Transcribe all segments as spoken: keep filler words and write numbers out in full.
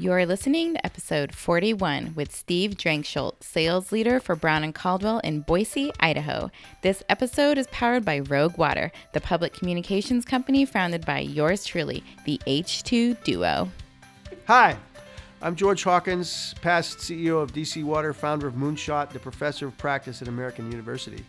You're listening to episode forty-one with Steve Drangsholt, sales leader for Brown and Caldwell in Boise, Idaho. This episode is powered by Rogue Water, the public communications company founded by yours truly, the H two duo. Hi, I'm George Hawkins, past C E O of D C Water, founder of Moonshot, the professor of practice at American University.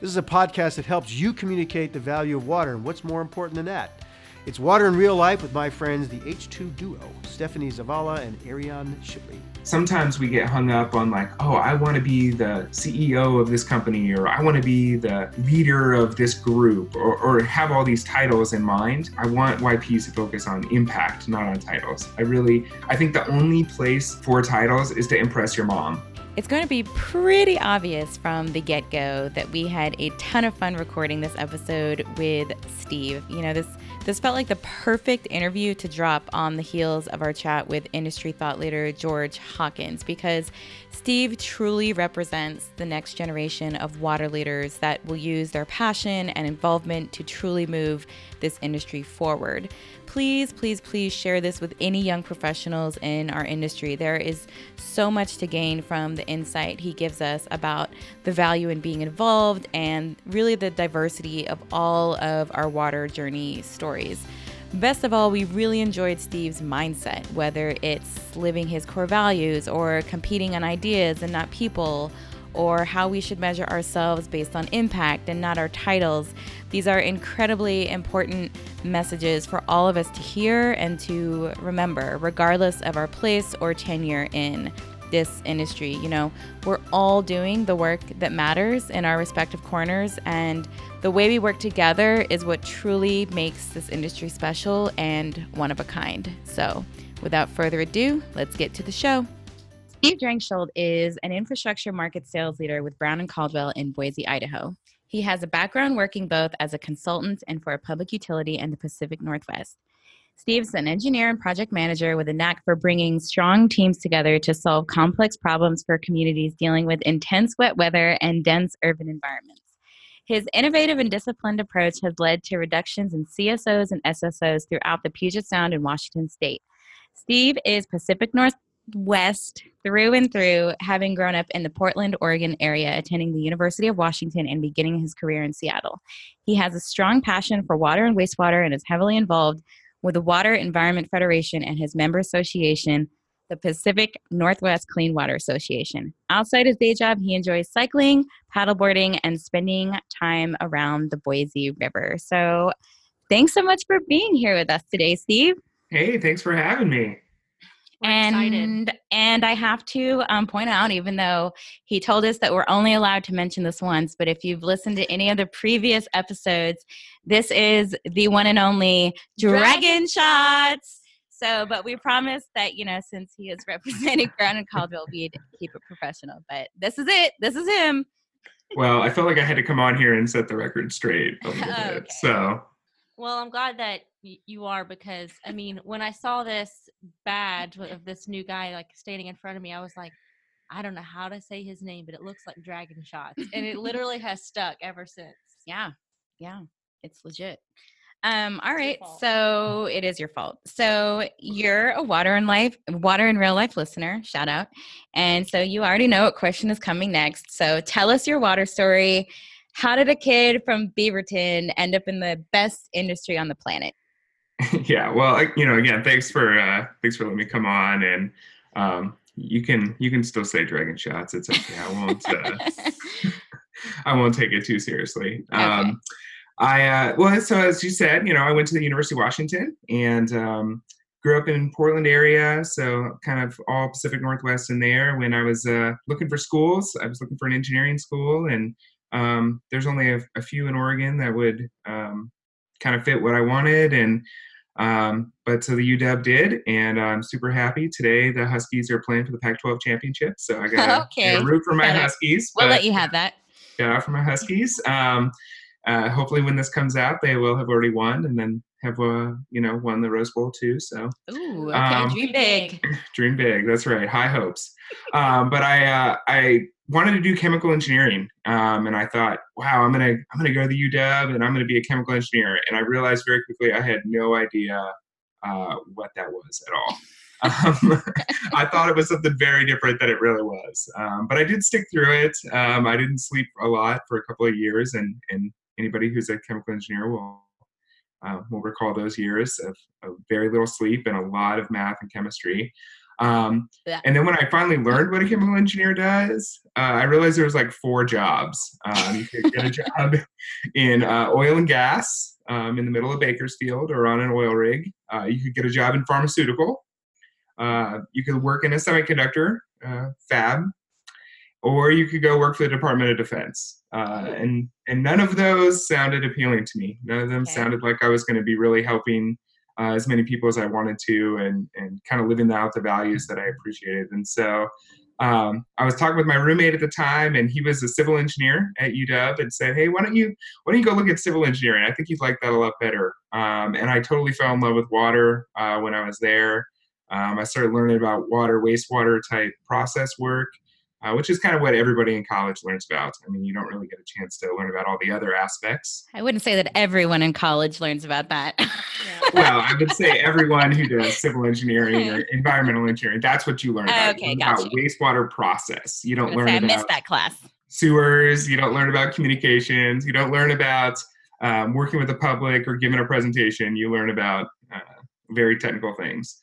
This is a podcast that helps you communicate the value of water and what's more important than that. It's Water in Real Life with my friends, the H two duo, Stephanie Zavala and Arianne Shipley. Sometimes we get hung up on like, oh, I want to be the C E O of this company, or I want to be the leader of this group, or, or have all these titles in mind. I want Y Ps to focus on impact, not on titles. I really, I think the only place for titles is to impress your mom. It's going to be pretty obvious from the get-go that we had a ton of fun recording this episode with Steve. You know, this this felt like the perfect interview to drop on the heels of our chat with industry thought leader George Hawkins, because Steve truly represents the next generation of water leaders that will use their passion and involvement to truly move this industry forward. Please, please, please share this with any young professionals in our industry. There is so much to gain from the insight he gives us about the value in being involved and really the diversity of all of our water journey stories. Best of all, we really enjoyed Steve's mindset, whether it's living his core values or competing on ideas and not people, or how we should measure ourselves based on impact and not our titles. These are incredibly important messages for all of us to hear and to remember, regardless of our place or tenure in this industry. You know, we're all doing the work that matters in our respective corners, and the way we work together is what truly makes this industry special and one of a kind. So without further ado, let's get to the show. Steve Drangsholt is an infrastructure market sales leader with Brown and Caldwell in Boise, Idaho. He has a background working both as a consultant and for a public utility in the Pacific Northwest. Steve's an engineer and project manager with a knack for bringing strong teams together to solve complex problems for communities dealing with intense wet weather and dense urban environments. His innovative and disciplined approach has led to reductions in C S Os and S S Os throughout the Puget Sound and Washington State. Steve is Pacific Northwest West through and through, having grown up in the Portland, Oregon area, attending the University of Washington and beginning his career in Seattle. He has a strong passion for water and wastewater and is heavily involved with the Water Environment Federation and his member association, the Pacific Northwest Clean Water Association. Outside his day job, he enjoys cycling, paddleboarding, and spending time around the Boise River. So thanks so much for being here with us today, Steve. Hey, thanks for having me. We're and excited. And I have to um, point out, even though he told us that we're only allowed to mention this once, but if you've listened to any of the previous episodes, this is the one and only Dragon, Dragon Shots. So, but we promised that, you know, since he is representing Brown and Caldwell, we'd keep it professional. But this is it. This is him. Well, I felt like I had to come on here and set the record straight a little okay. bit. So. Well, I'm glad that you are, because I mean, when I saw this badge of this new guy like standing in front of me, I was like, I don't know how to say his name, but it looks like Dragon Shots, and it literally has stuck ever since. Yeah, yeah, it's legit. Um, all right, so it is your fault. So you're a Water in Life, Water in Real Life listener. Shout out, and so you already know what question is coming next. So tell us your water story. How did a kid from Beaverton end up in the best industry on the planet? Yeah, well, you know, again, thanks for uh, thanks for letting me come on, and um, you can you can still say Dragon Shots. It's okay. I won't uh, I won't take it too seriously. Okay. Um, I uh, well, so as you said, you know, I went to the University of Washington and um, grew up in Portland area, so kind of all Pacific Northwest in there. When I was uh, looking for schools, I was looking for an engineering school, and Um, there's only a, a few in Oregon that would um, kind of fit what I wanted, and um, but so the U W did, and I'm super happy. Today the Huskies are playing for the Pac twelve championship, so I got to okay. root for my Better. Huskies. We'll let you have that. Shout out for my Huskies. Um, uh, hopefully, when this comes out, they will have already won, and then have uh, you know won the Rose Bowl too. So ooh, okay, um, dream big, dream big. That's right, high hopes. um, but I uh, I. wanted to do chemical engineering. Um, and I thought, wow, I'm going to, I'm going to go to the U W and I'm going to be a chemical engineer. And I realized very quickly, I had no idea uh, what that was at all. Um, I thought it was something very different than it really was. Um, but I did stick through it. Um, I didn't sleep a lot for a couple of years, and, and anybody who's a chemical engineer will uh, will recall those years of, of very little sleep and a lot of math and chemistry. Um, yeah. And then when I finally learned what a chemical engineer does, uh, I realized there was like four jobs. Um, you could get a job in uh, oil and gas um, in the middle of Bakersfield or on an oil rig. Uh, you could get a job in pharmaceutical. Uh, you could work in a semiconductor uh, fab, or you could go work for the Department of Defense. Uh, and, and none of those sounded appealing to me. None of them okay. sounded like I was going to be really helping Uh, as many people as I wanted to, and and kind of living out the values that I appreciated. And so um, I was talking with my roommate at the time, and he was a civil engineer at U W, and said, "Hey, why don't you why don't you go look at civil engineering? I think you'd like that a lot better." Um, and I totally fell in love with water uh, when I was there. Um, I started learning about water, wastewater type process work, uh, which is kind of what everybody in college learns about. I mean, you don't really get a chance to learn about all the other aspects. I wouldn't say that everyone in college learns about that. Well, I would say everyone who does civil engineering or environmental engineering, that's what you learn about. Okay, you learn gotcha. about wastewater process. You don't learn say, about I missed that class. Sewers. You don't learn about communications. You don't learn about um, working with the public or giving a presentation. You learn about uh, very technical things.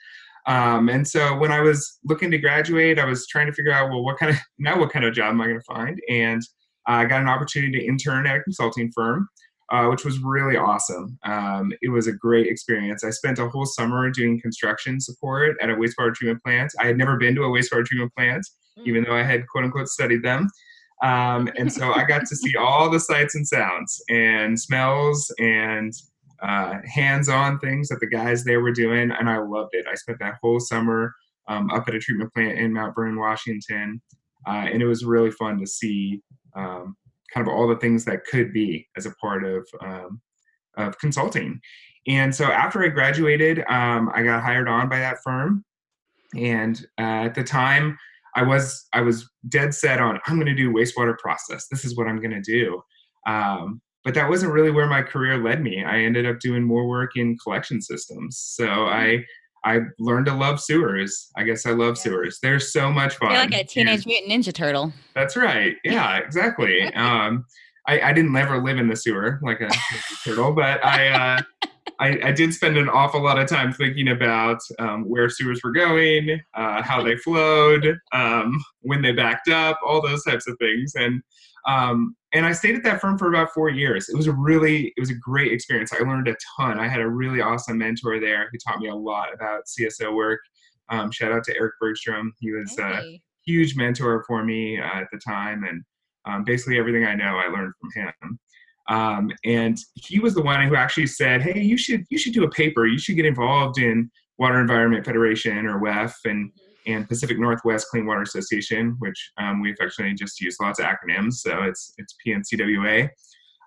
Um, and so when I was looking to graduate, I was trying to figure out, well, what kind of, now what kind of job am I going to find? And uh, I got an opportunity to intern at a consulting firm. Uh, which was really awesome. Um, it was a great experience. I spent a whole summer doing construction support at a wastewater treatment plant. I had never been to a wastewater treatment plant, mm. even though I had quote unquote studied them. Um, and so I got to see all the sights and sounds and smells and uh, hands-on things that the guys there were doing. And I loved it. I spent that whole summer um, up at a treatment plant in Mount Vernon, Washington. Uh, and it was really fun to see um, kind of all the things that could be as a part of um, of consulting. And so after I graduated, um, I got hired on by that firm. And uh, at the time, I was I was dead set on, I'm going to do wastewater process. This is what I'm going to do. Um, but that wasn't really where my career led me. I ended up doing more work in collection systems. So I I learned to love sewers. I guess I love yeah. sewers. They're so much fun. You're like a Teenage Mutant Ninja Turtle. That's right. Yeah, exactly. um, I, I didn't ever live in the sewer like a turtle, but I, uh, I I did spend an awful lot of time thinking about um, where sewers were going, uh, how they flowed, um, when they backed up, all those types of things. And um, and I stayed at that firm for about four years. It was a really, it was a great experience. I learned a ton. I had a really awesome mentor there who taught me a lot about C S O work. Um, shout out to Eric Bergstrom. He was hey. a huge mentor for me uh, at the time. And um, basically everything I know, I learned from him. Um, and he was the one who actually said, hey, you should, you should do a paper. You should get involved in Water Environment Federation, or W E F, and and Pacific Northwest Clean Water Association, which um, we affectionately just use lots of acronyms, so it's it's P N C W A.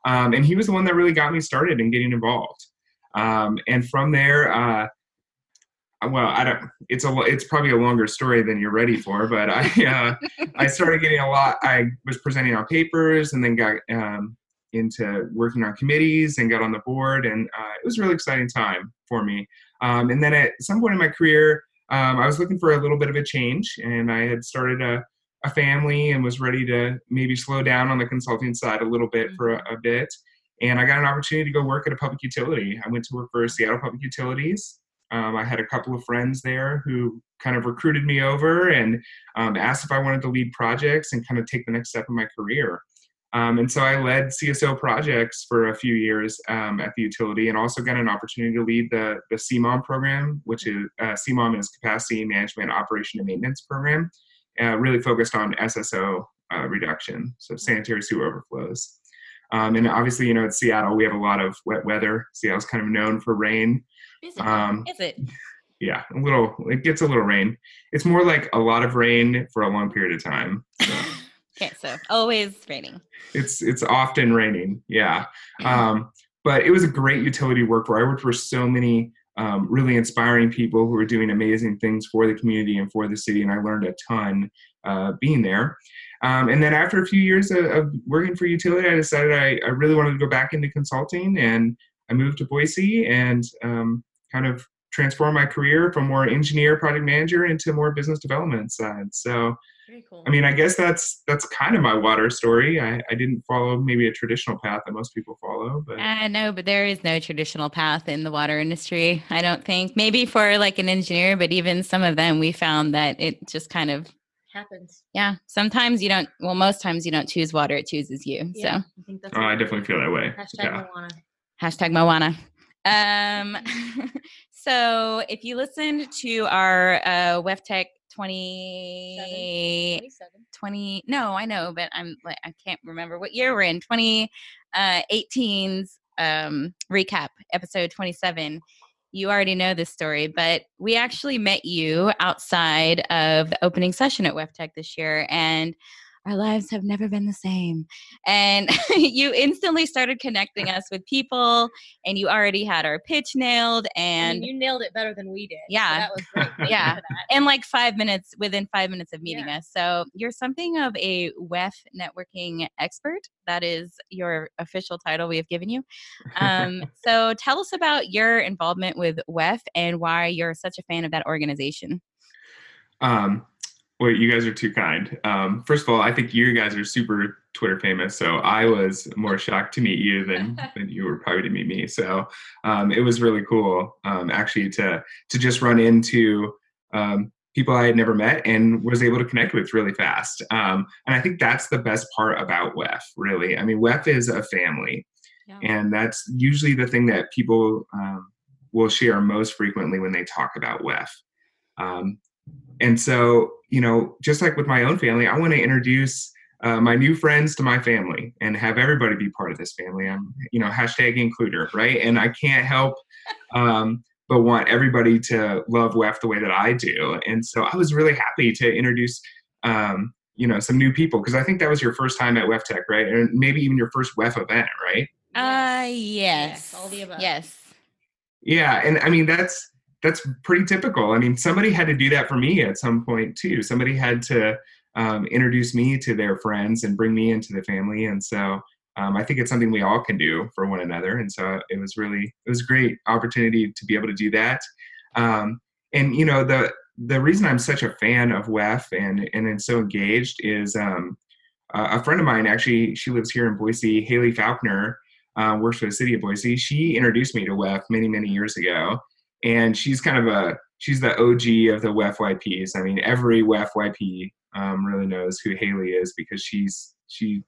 Um, and he was the one that really got me started in getting involved. Um, and from there, uh, well, I don't. It's a it's probably a longer story than you're ready for, but I uh, I started getting a lot. I was presenting on papers, and then got um, into working on committees, and got on the board, and uh, it was a really exciting time for me. Um, and then at some point in my career, Um, I was looking for a little bit of a change, and I had started a, a family and was ready to maybe slow down on the consulting side a little bit for a, a bit. And I got an opportunity to go work at a public utility. I went to work for Seattle Public Utilities. Um, I had a couple of friends there who kind of recruited me over and um, asked if I wanted to lead projects and kind of take the next step in my career. Um, and so I led C S O projects for a few years um, at the utility, and also got an opportunity to lead the, the C M O M program, which is uh, C M O M is Capacity Management, Operation, and Maintenance Program, uh, really focused on S S O uh, reduction, so sanitary sewer overflows. Um, and obviously, you know, in Seattle, we have a lot of wet weather. Seattle's kind of known for rain. Is it? Um, is it? Yeah, a little. It gets a little rain. It's more like a lot of rain for a long period of time. So. Okay, so always raining. It's it's often raining, yeah. Um, but it was a great utility work where I worked for so many um, really inspiring people who were doing amazing things for the community and for the city, and I learned a ton uh, being there. Um, and then after a few years of, of working for utility, I decided I, I really wanted to go back into consulting, and I moved to Boise and um, kind of transform my career from more engineer project manager into more business development side. So, very cool. I mean, I guess that's, that's kind of my water story. I, I didn't follow maybe a traditional path that most people follow, but I uh, know, but there is no traditional path in the water industry. I don't think, maybe for like an engineer, but even some of them, we found that it just kind of happens. Yeah. Sometimes you don't, well, most times you don't choose water. It chooses you. Yeah, so I think that's oh, I definitely feel that way. Hashtag yeah. Moana. Hashtag Moana. Um, so if you listened to our, uh, WEFTEC twenty, twenty, no, I know, but I'm like, I can't remember what year we're in, twenty eighteen's, um, recap episode twenty-seven, you already know this story, but we actually met you outside of the opening session at WEFTEC this year, and our lives have never been the same. And you instantly started connecting us with people, and you already had our pitch nailed. And I mean, you nailed it better than we did. Yeah. So that was great. Yeah. And like five minutes, within five minutes of meeting yeah. us. So you're something of a W E F networking expert. That is your official title we have given you. Um, so tell us about your involvement with W E F and why you're such a fan of that organization. Um. Well, you guys are too kind. Um, first of all, I think you guys are super Twitter famous, so I was more shocked to meet you than, than you were probably to meet me. So um, it was really cool, um, actually, to to just run into um, people I had never met and was able to connect with really fast. Um, and I think that's the best part about W E F, really. I mean, W E F is a family, yeah. and that's usually the thing that people um, will share most frequently when they talk about W E F. Um, and so, you know, just like with my own family, I want to introduce uh, my new friends to my family and have everybody be part of this family. I'm, you know, hashtag includer, right? And I can't help um, but want everybody to love W E F the way that I do. And so I was really happy to introduce, um, you know, some new people, because I think that was your first time at WEFTEC, right? And maybe even your first W E F event, right? Uh, yes. Yes. All the above. Yes. Yeah. And I mean, that's, that's pretty typical. I mean, somebody had to do that for me at some point too. Somebody had to um, introduce me to their friends and bring me into the family. And so um, I think it's something we all can do for one another. And so it was really, it was a great opportunity to be able to do that. Um, and you know, the, the reason I'm such a fan of W E F and, and I'm so engaged is um, a friend of mine, actually, she lives here in Boise, Haley Falconer, uh, works for the city of Boise. She introduced me to W E F many, many years ago. And she's kind of a, she's the O G of the W E F Y Ps. I mean, every W E F Y P um, really knows who Haley is, because she's, she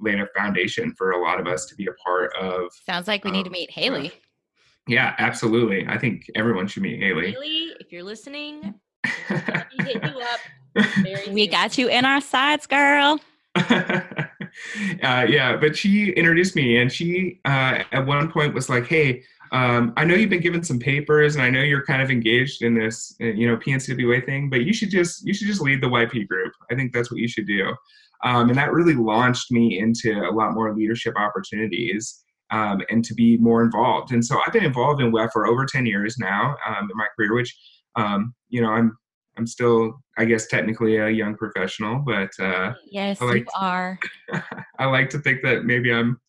laid a foundation for a lot of us to be a part of. Sounds like we um, need to meet Haley. Uh, yeah, absolutely. I think everyone should meet Haley. Haley, if you're listening, hit you up. We got you in our sights, girl. uh, yeah, but she introduced me, and she uh, at one point was like, hey, Um, I know you've been given some papers, and I know you're kind of engaged in this, you know, P N C W A thing, but you should just, you should just lead the Y P group. I think that's what you should do. Um, and that really launched me into a lot more leadership opportunities, um, and to be more involved. And so I've been involved in W E F for over ten years now, um, in my career, which, um, you know, I'm, I'm still, I guess, technically a young professional, but, uh, yes, I like you to, are. I like to think that maybe I'm,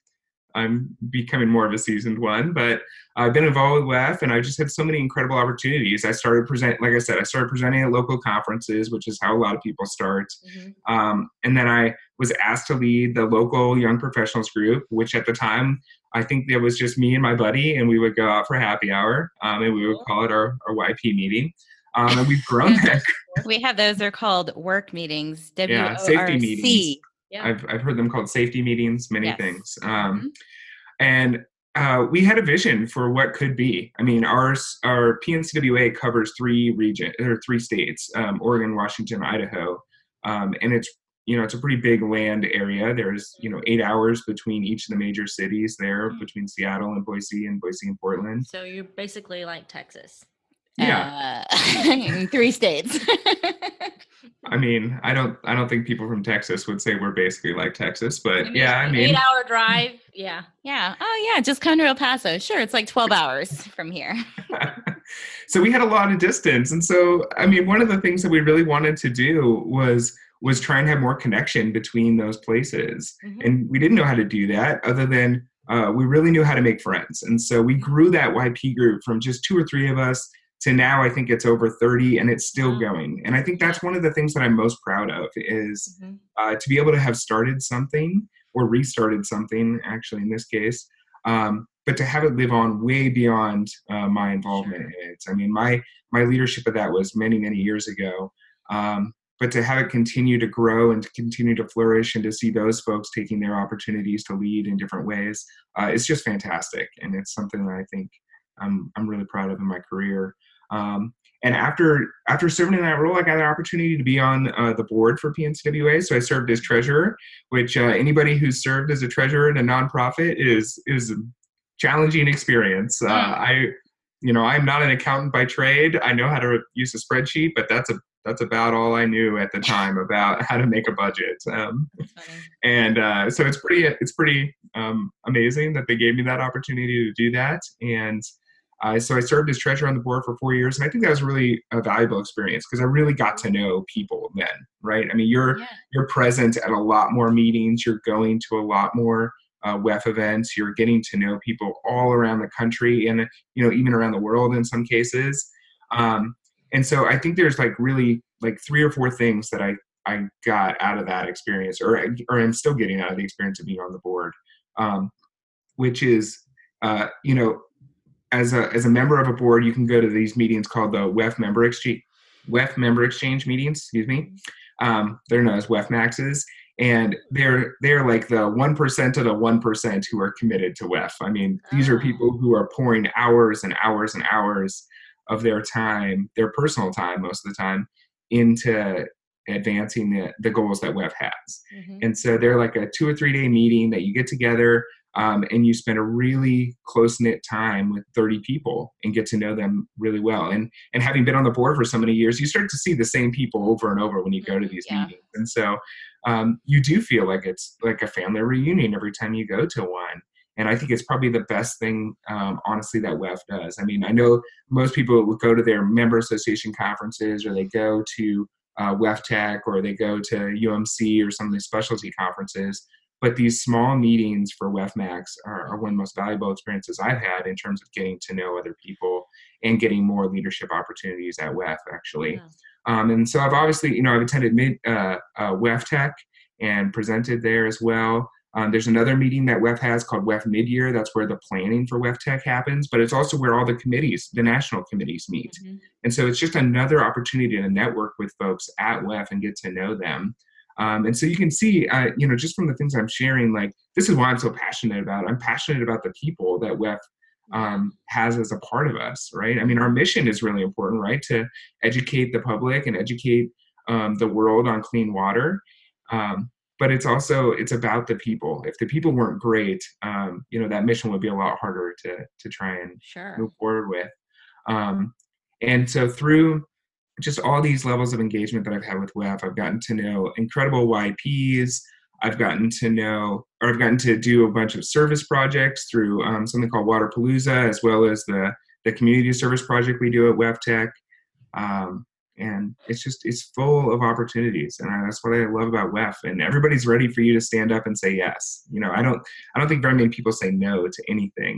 I'm becoming more of a seasoned one, but I've been involved with W E F, and I've just had so many incredible opportunities. I started present, like I said, I started presenting at local conferences, which is how a lot of people start. Mm-hmm. Um, and then I was asked to lead the local young professionals group, which at the time, I think there was just me and my buddy, and we would go out for happy hour, um, and we would call it our, our Y P meeting. Um, and we've grown that. We have those, they're called work meetings, W O R C. Yeah, safety meetings. Yeah. I've I've heard them called safety meetings, many yes. things. Um, mm-hmm. And uh, we had a vision for what could be. I mean, our our P N C W A covers three region or three states: um, Oregon, Washington, Idaho, um, and it's you know it's a pretty big land area. There's you know eight hours between each of the major cities there, mm-hmm. between Seattle and Boise and Boise and Portland. So you're basically like Texas. Yeah, uh, three states. I mean, I don't, I don't think people from Texas would say we're basically like Texas, but I mean, yeah, I mean, eight hour drive. Yeah. Yeah. Oh yeah. Just come to El Paso. Sure. It's like twelve hours from here. So we had a lot of distance. And so, I mean, one of the things that we really wanted to do was, was try and have more connection between those places. Mm-hmm. And we didn't know how to do that other than, uh, we really knew how to make friends. And so we grew that Y P group from just two or three of us to now I think it's over thirty and it's still going. And I think that's one of the things that I'm most proud of is mm-hmm. uh, to be able to have started something or restarted something, actually in this case, um, but to have it live on way beyond uh, my involvement sure. in it. I mean, my my leadership of that was many, many years ago. Um, but to have it continue to grow and to continue to flourish and to see those folks taking their opportunities to lead in different ways, uh, it's just fantastic. And it's something that I think I'm I'm really proud of in my career. Um, and after after serving in that role, I got an opportunity to be on uh, the board for P N C W A. So I served as treasurer, which uh, anybody who's served as a treasurer in a nonprofit is is a challenging experience. Uh, I, you know, I'm not an accountant by trade. I know how to use a spreadsheet, but that's a That's about all I knew at the time about how to make a budget. Um, and uh, so it's pretty it's pretty um, amazing that they gave me that opportunity to do that. And uh, so I served as treasurer on the board for four years. And I think that was really a valuable experience because I really got to know people then, right? I mean, you're yeah. you're present at a lot more meetings. You're going to a lot more uh, W E F events. You're getting to know people all around the country and, you know, even around the world in some cases. Um, And so I think there's like really like three or four things that I, I got out of that experience or, or I'm still getting out of the experience of being on the board, um, which is, uh, you know, as a as a member of a board, you can go to these meetings called the W E F Member Exchange, W E F Member Exchange meetings, excuse me. Um, they're known as W E F Maxes. And they're they're like the one percent of the one percent who are committed to W E F. I mean, these are people who are pouring hours and hours and hours of their time, their personal time most of the time, into advancing the, the goals that W E F has. Mm-hmm. And so they're like a two or three day meeting that you get together um, and you spend a really close knit time with thirty people and get to know them really well. And and having been on the board for so many years, you start to see the same people over and over when you go to these yeah. meetings. And so um, you do feel like it's like a family reunion every time you go to one. And I think it's probably the best thing, um, honestly, that W E F does. I mean, I know most people will go to their member association conferences or they go to uh, WEFTEC or they go to U M C or some of these specialty conferences. But these small meetings for W E F Max are, are one of the most valuable experiences I've had in terms of getting to know other people and getting more leadership opportunities at W E F, actually. Yeah. Um, and so I've obviously, you know, I've attended mid, uh, uh, WEFTEC and presented there as well. Um, there's another meeting that W E F has called W E F Midyear. That's where the planning for WEFTEC happens, but it's also where all the committees, the national committees meet. Mm-hmm. And so it's just another opportunity to network with folks at W E F and get to know them. Um, and so you can see, uh, you know, just from the things I'm sharing, like this is why I'm so passionate about it. I'm passionate about the people that W E F um, has as a part of us, right? I mean, our mission is really important, right? To educate the public and educate um, the world on clean water. Um, But it's also, it's about the people. If the people weren't great, um, you know, that mission would be a lot harder to to try and sure. move forward with. Um, and so through just all these levels of engagement that I've had with W E F, I've gotten to know incredible Y Ps. I've gotten to know, or I've gotten to do a bunch of service projects through um, something called Waterpalooza, as well as the, the community service project we do at WEFTEC. Um, And it's just, it's full of opportunities. And I, that's what I love about W E F. And everybody's ready for you to stand up and say yes. You know, I don't, I don't think very many people say no to anything.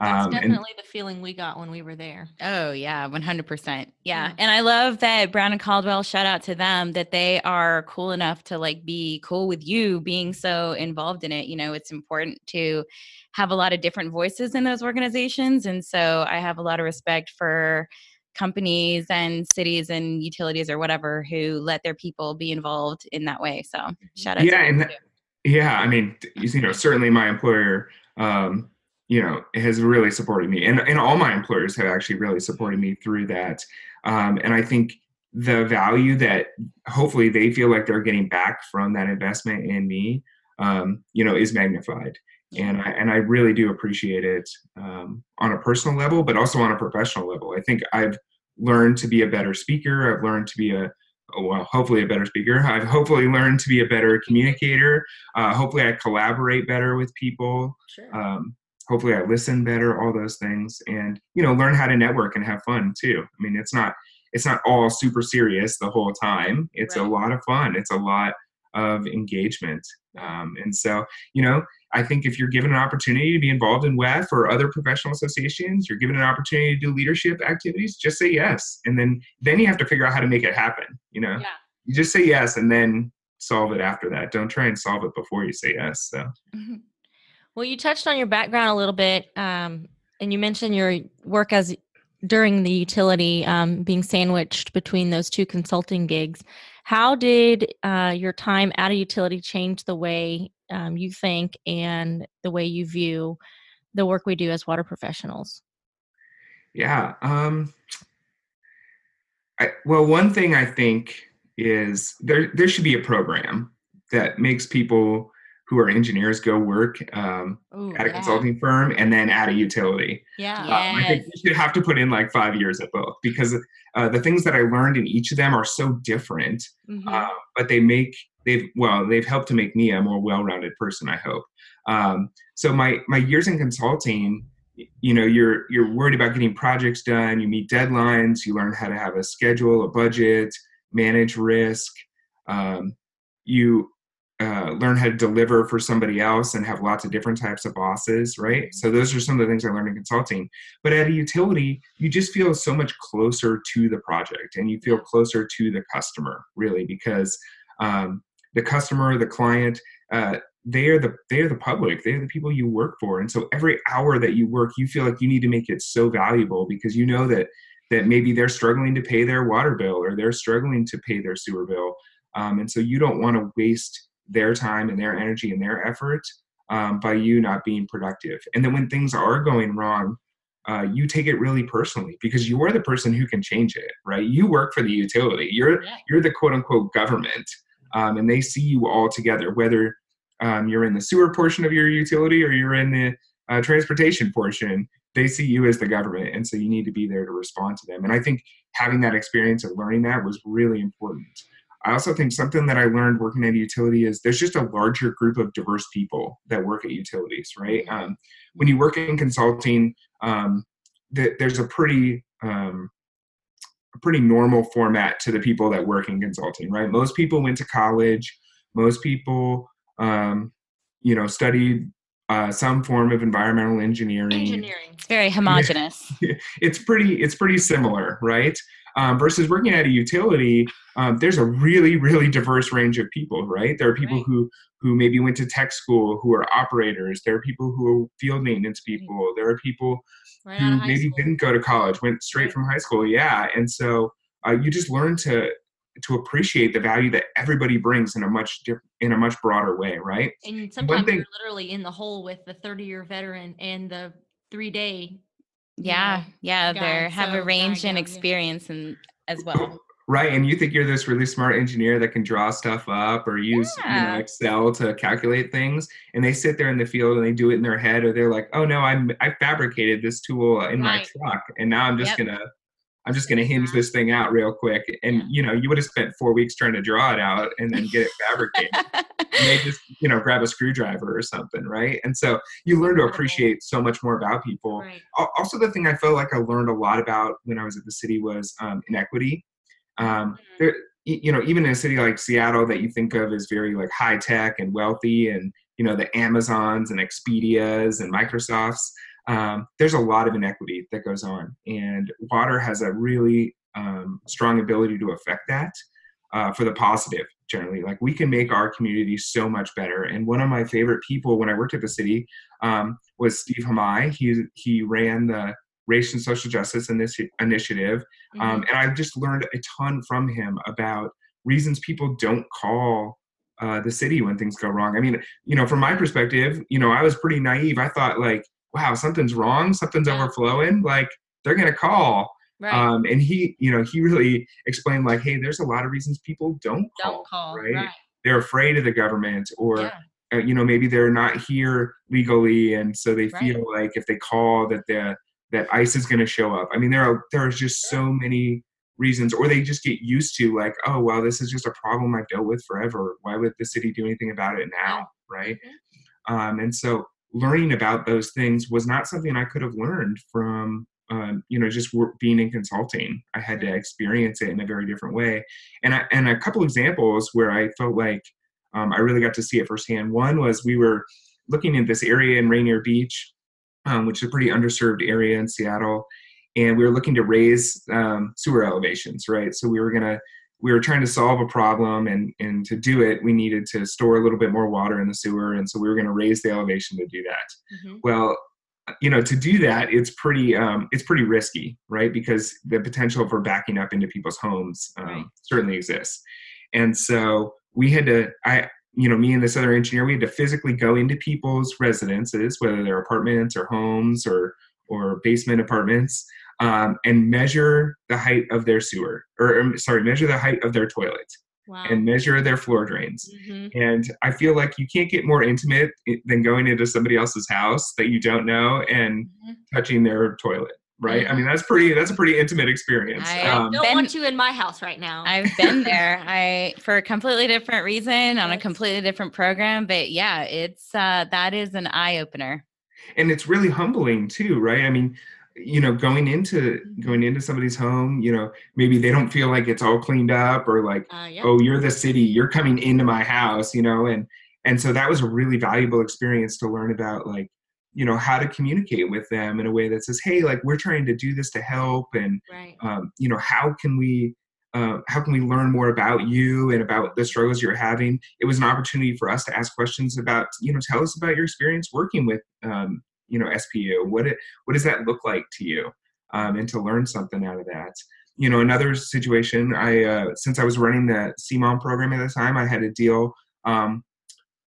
That's um, definitely and, the feeling we got when we were there. Oh yeah. one hundred percent. Yeah. And I love that Brown and Caldwell, shout out to them, that they are cool enough to like be cool with you being so involved in it. You know, it's important to have a lot of different voices in those organizations. And so I have a lot of respect for companies and cities and utilities or whatever who let their people be involved in that way. So shout out yeah, to and that, yeah, I mean, you know, certainly my employer, um, you know, has really supported me and, and all my employers have actually really supported me through that. Um, and I think the value that hopefully they feel like they're getting back from that investment in me, um, you know, is magnified. And I, and I really do appreciate it um, on a personal level, but also on a professional level. I think I've learned to be a better speaker. I've learned to be a, well, hopefully a better speaker. I've hopefully learned to be a better communicator. Uh, hopefully I collaborate better with people. Sure. Um, hopefully I listen better, all those things. And, you know, learn how to network and have fun too. I mean, it's not, it's not all super serious the whole time. It's right. a lot of fun. It's a lot of engagement. Um, and so, you know, I think if you're given an opportunity to be involved in W E F or other professional associations, you're given an opportunity to do leadership activities, just say yes. And then, then you have to figure out how to make it happen. You know, yeah. You just say yes and then solve it after that. Don't try and solve it before you say yes. So, mm-hmm. Well, you touched on your background a little bit. Um, and you mentioned your work as during the utility, um, being sandwiched between those two consulting gigs. How did uh, your time at a utility change the way um, you think and the way you view the work we do as water professionals? Yeah. Um, I, well, one thing I think is there, there should be a program that makes people who are engineers go work um, Ooh, at a yeah. consulting firm and then at a utility. Yeah, um, yes. I think you should have to put in like five years at both, because uh, the things that I learned in each of them are so different, mm-hmm. uh, but they make they've well they've helped to make me a more well-rounded person, I hope. Um, so my my years in consulting, you know, you're you're worried about getting projects done, you meet deadlines, you learn how to have a schedule, a budget, manage risk, um, you. Uh, learn how to deliver for somebody else and have lots of different types of bosses, right? So those are some of the things I learned in consulting. But at a utility, you just feel so much closer to the project and you feel closer to the customer, really, because um, the customer, the client, uh, they are the they are the public. They are the people you work for. And so every hour that you work, you feel like you need to make it so valuable, because you know that that maybe they're struggling to pay their water bill or they're struggling to pay their sewer bill. Um, and so you don't want to waste their time and their energy and their effort um, by you not being productive. And then when things are going wrong, uh, you take it really personally, because you are the person who can change it, right? You work for the utility. You're yeah. you're the quote unquote government, um, and they see you all together, whether um, you're in the sewer portion of your utility or you're in the uh, transportation portion. They see you as the government, and so you need to be there to respond to them. And I think having that experience and learning that was really important. I also think something that I learned working at a utility is there's just a larger group of diverse people that work at utilities, right? Um, when you work in consulting, um, th- there's a pretty um, a pretty normal format to the people that work in consulting, right? Most people went to college. Most people, um, you know, studied uh, some form of environmental engineering. Engineering. It's very homogenous. It's pretty. It's pretty similar, right? Um, versus working at a utility, um, there's a really, really diverse range of people, right? There are people right. who who maybe went to tech school, who are operators. There are people who are field maintenance people. There are people right who maybe school. didn't go to college, went straight right. from high school. Yeah, and so uh, you just learn to to appreciate the value that everybody brings in a much diff- in a much broader way, right? And sometimes One thing- you're literally in the hole with the thirty-year veteran and the three-day. Yeah, yeah, they have a range and experience and as well. Right, and you think you're this really smart engineer that can draw stuff up or use yeah. you know, Excel to calculate things, and they sit there in the field and they do it in their head, or they're like, "Oh no, I'm I fabricated this tool in right. my truck, and now I'm just yep. gonna I'm just gonna hinge yeah. this thing out real quick." And yeah. you know, you would have spent four weeks trying to draw it out and then get it fabricated. And they just, you know, grab a screwdriver or something, right? And so you learn to appreciate so much more about people. Right. Also, the thing I felt like I learned a lot about when I was at the city was um, inequity. Um, there, you know, even in a city like Seattle that you think of as very like high tech and wealthy, and you know, the Amazons and Expedias and Microsofts, um, there's a lot of inequity that goes on, and water has a really um, strong ability to affect that uh, for the positive. Generally, like we can make our community so much better. And one of my favorite people when I worked at the city um, was Steve Hamai. He he ran the Race and Social Justice initi- Initiative. Mm-hmm. Um, and I've just learned a ton from him about reasons people don't call uh, the city when things go wrong. I mean, you know, from my perspective, you know, I was pretty naive. I thought like, wow, something's wrong. Something's yeah. overflowing. Like they're going to call. Right. Um, and he, you know, he really explained like, hey, there's a lot of reasons people don't call, don't call right? right? They're afraid of the government, or, yeah. uh, you know, maybe they're not here legally. And so they right. feel like if they call that the, that ICE is going to show up. I mean, there are, there are just so many reasons, or they just get used to like, oh, well, this is just a problem I've dealt with forever. Why would the city do anything about it now? Right. Mm-hmm. Um, and so learning about those things was not something I could have learned from, Um, you know, just work, being in consulting. I had to experience it in a very different way. And I, and a couple examples where I felt like um, I really got to see it firsthand. One was we were looking at this area in Rainier Beach, um, which is a pretty underserved area in Seattle, and we were looking to raise um, sewer elevations, right? So we were gonna, we were trying to solve a problem, and and to do it, we needed to store a little bit more water in the sewer, and so we were gonna raise the elevation to do that. Mm-hmm. Well, you know, to do that, it's pretty, um, it's pretty risky, right? Because the potential for backing up into people's homes um, right. certainly exists. And so we had to, I, you know, me and this other engineer, we had to physically go into people's residences, whether they're apartments or homes or, or basement apartments, um, and measure the height of their sewer, or um, sorry, measure the height of their toilet. Wow. And measure their floor drains. Mm-hmm. And I feel like you can't get more intimate than going into somebody else's house that you don't know and mm-hmm. touching their toilet, right? Mm-hmm. I mean, that's pretty, that's a pretty intimate experience. I um, don't been, want you in my house right now. I've been there. I, for a completely different reason on a completely different program, but yeah, it's, uh, that is an eye opener. And it's really humbling too, right? I mean, you know, going into going into somebody's home, you know, maybe they don't feel like it's all cleaned up, or like, uh, yeah. oh, you're the city, you're coming into my house, you know, and and so that was a really valuable experience to learn about, like, you know, how to communicate with them in a way that says, hey, like, we're trying to do this to help, and right. um, you know, how can we uh, how can we learn more about you and about the struggles you're having? It was an opportunity for us to ask questions about, you know, tell us about your experience working with. Um, you know, S P U, what, it, what does that look like to you? Um, and to learn something out of that. You know, another situation, I, uh, since I was running the C MOM program at the time, I had to deal, um,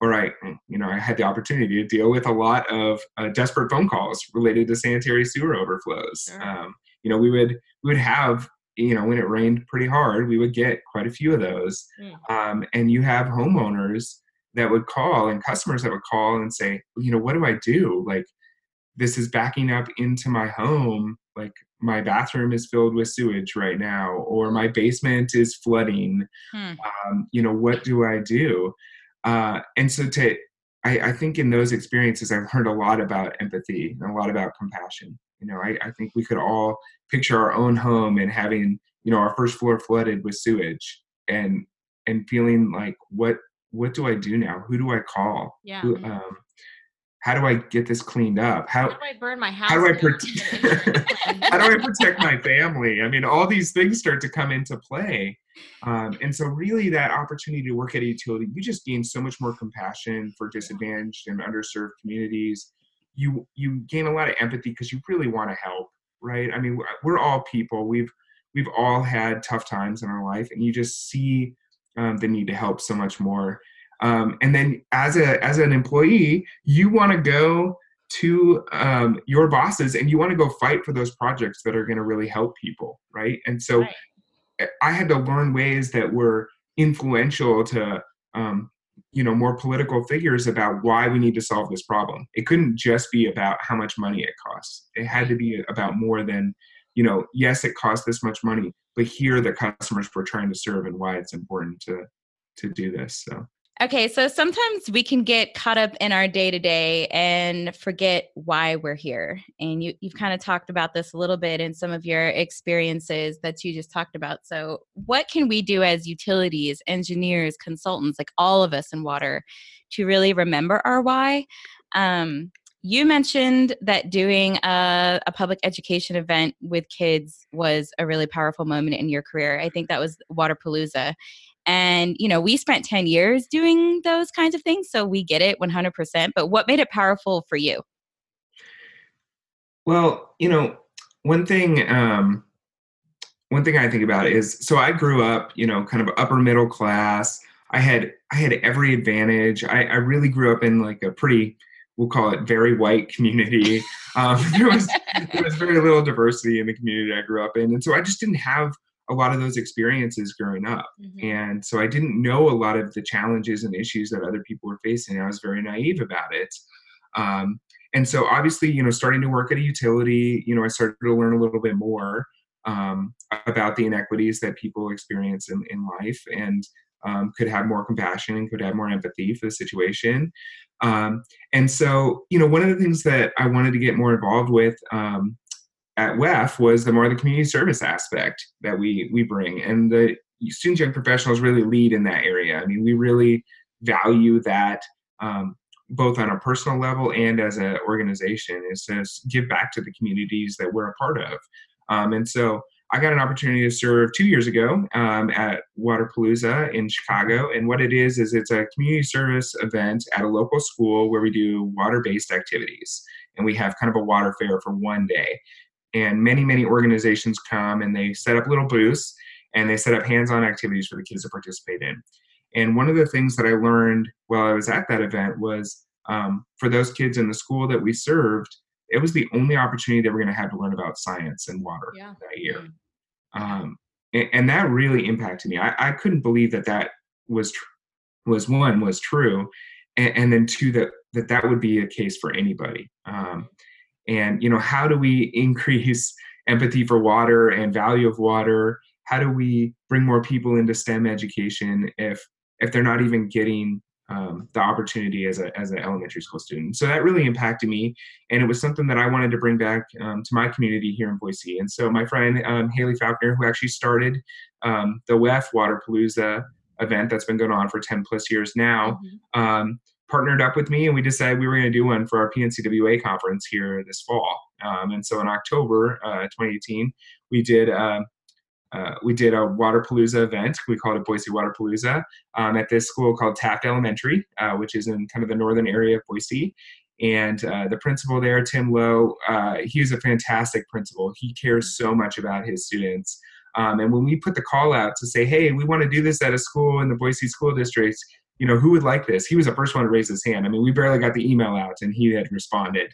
or I, you know, I had the opportunity to deal with a lot of uh, desperate phone calls related to sanitary sewer overflows. Sure. Um, you know, we would, we would have, you know, when it rained pretty hard, we would get quite a few of those. Mm. Um, and you have homeowners that would call, and customers that would call and say, you know, what do I do? Like, this is backing up into my home, like my bathroom is filled with sewage right now, or my basement is flooding. Hmm. Um, you know, what do I do? Uh, and so to, I, I think in those experiences, I've learned a lot about empathy and a lot about compassion. You know, I, I think we could all picture our own home and having, you know, our first floor flooded with sewage, and, and feeling like, what, what do I do now? Who do I call? Yeah. Who, um, how do I get this cleaned up? How, how do I burn my house? How do I, protect, how do I protect my family? I mean, all these things start to come into play. Um, and so really that opportunity to work at a utility, you just gain so much more compassion for disadvantaged and underserved communities. You you gain a lot of empathy because you really want to help, right? I mean, we're all people. We've, we've all had tough times in our life, and you just see um, the need to help so much more. Um, and then as a, as an employee, you want to go to, um, your bosses, and you want to go fight for those projects that are going to really help people. Right. And so right. I had to learn ways that were influential to, um, you know, more political figures about why we need to solve this problem. It couldn't just be about how much money it costs. It had to be about more than, you know, yes, it costs this much money, but here are the customers we're trying to serve and why it's important to, to do this. So. Okay, so sometimes we can get caught up in our day-to-day and forget why we're here. And you, you've kind of talked about this a little bit in some of your experiences that you just talked about. So what can we do as utilities, engineers, consultants, like all of us in water, to really remember our why? Um, you mentioned that doing a, a public education event with kids was a really powerful moment in your career. I think that was Waterpalooza. And, you know, we spent ten years doing those kinds of things, so we get it one hundred percent. But what made it powerful for you? Well, you know, one thing, um, one thing I think about is, so I grew up, you know, kind of upper middle class. I had, I had every advantage. I, I really grew up in like a pretty, we'll call it very white community. Um, there was, there was very little diversity in the community I grew up in. And so I just didn't have a lot of those experiences growing up. Mm-hmm. And so I didn't know a lot of the challenges and issues that other people were facing. I was very naive about it. Um, and so obviously, you know, starting to work at a utility, you know, I started to learn a little bit more um, about the inequities that people experience in, in life, and um, could have more compassion and could have more empathy for the situation. Um, and so, you know, one of the things that I wanted to get more involved with um, at W E F was the more the community service aspect that we we bring. And the students, young professionals really lead in that area. I mean, we really value that um, both on a personal level and as an organization, is to give back to the communities that we're a part of. Um, and so I got an opportunity to serve two years ago um, at Waterpalooza in Chicago. And what it is, is it's a community service event at a local school where we do water-based activities. And we have kind of a water fair for one day. And many, many organizations come and they set up little booths and they set up hands-on activities for the kids to participate in. And one of the things that I learned while I was at that event was um, for those kids in the school that we served, it was the only opportunity that we're going to have to learn about science and water yeah. that year. Um, and, and that really impacted me. I, I couldn't believe that that was, tr- was one, was true. And, and then two, that, that that would be a case for anybody. Um, and, you know, how do we increase empathy for water and value of water? How do we bring more people into STEM education if, if they're not even getting Um, the opportunity as a as an elementary school student? So that really impacted me, and it was something that I wanted to bring back um, to my community here in Boise. And so my friend um, Haley Falconer, who actually started um, the W E F Waterpalooza event that's been going on for ten plus years now, mm-hmm. um, partnered up with me, and we decided we were going to do one for our P N C W A conference here this fall. Um, and so in October uh, twenty eighteen, we did uh, Uh, we did a Waterpalooza event. We called it Boise Waterpalooza um, at this school called Taft Elementary, uh, which is in kind of the northern area of Boise. And uh, the principal there, Tim Lowe, uh, he was a fantastic principal. He cares so much about his students. Um, and when we put the call out to say, hey, we want to do this at a school in the Boise School District, you know, who would like this? He was the first one to raise his hand. I mean, we barely got the email out and he had responded.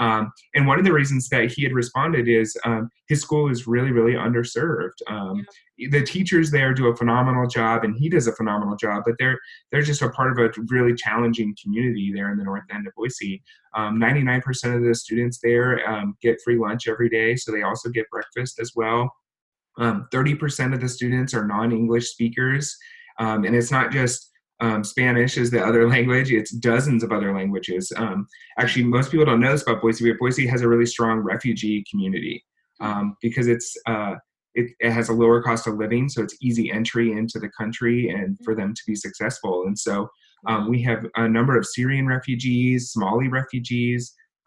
Um, and one of the reasons that he had responded is um, his school is really, really underserved. Um, yeah. The teachers there do a phenomenal job, and he does a phenomenal job, but they're they're just a part of a really challenging community there in the north end of Boise. Um, ninety-nine percent of the students there um, get free lunch every day, so they also get breakfast as well. Um, thirty percent of the students are non-English speakers, um, and it's not just Um, Spanish is the other language. It's dozens of other languages. Um, actually, most people don't know this about Boise, but Boise has a really strong refugee community um, because it's uh, it, it has a lower cost of living, so it's easy entry into the country and for them to be successful. And so um, we have a number of Syrian refugees, Somali refugees,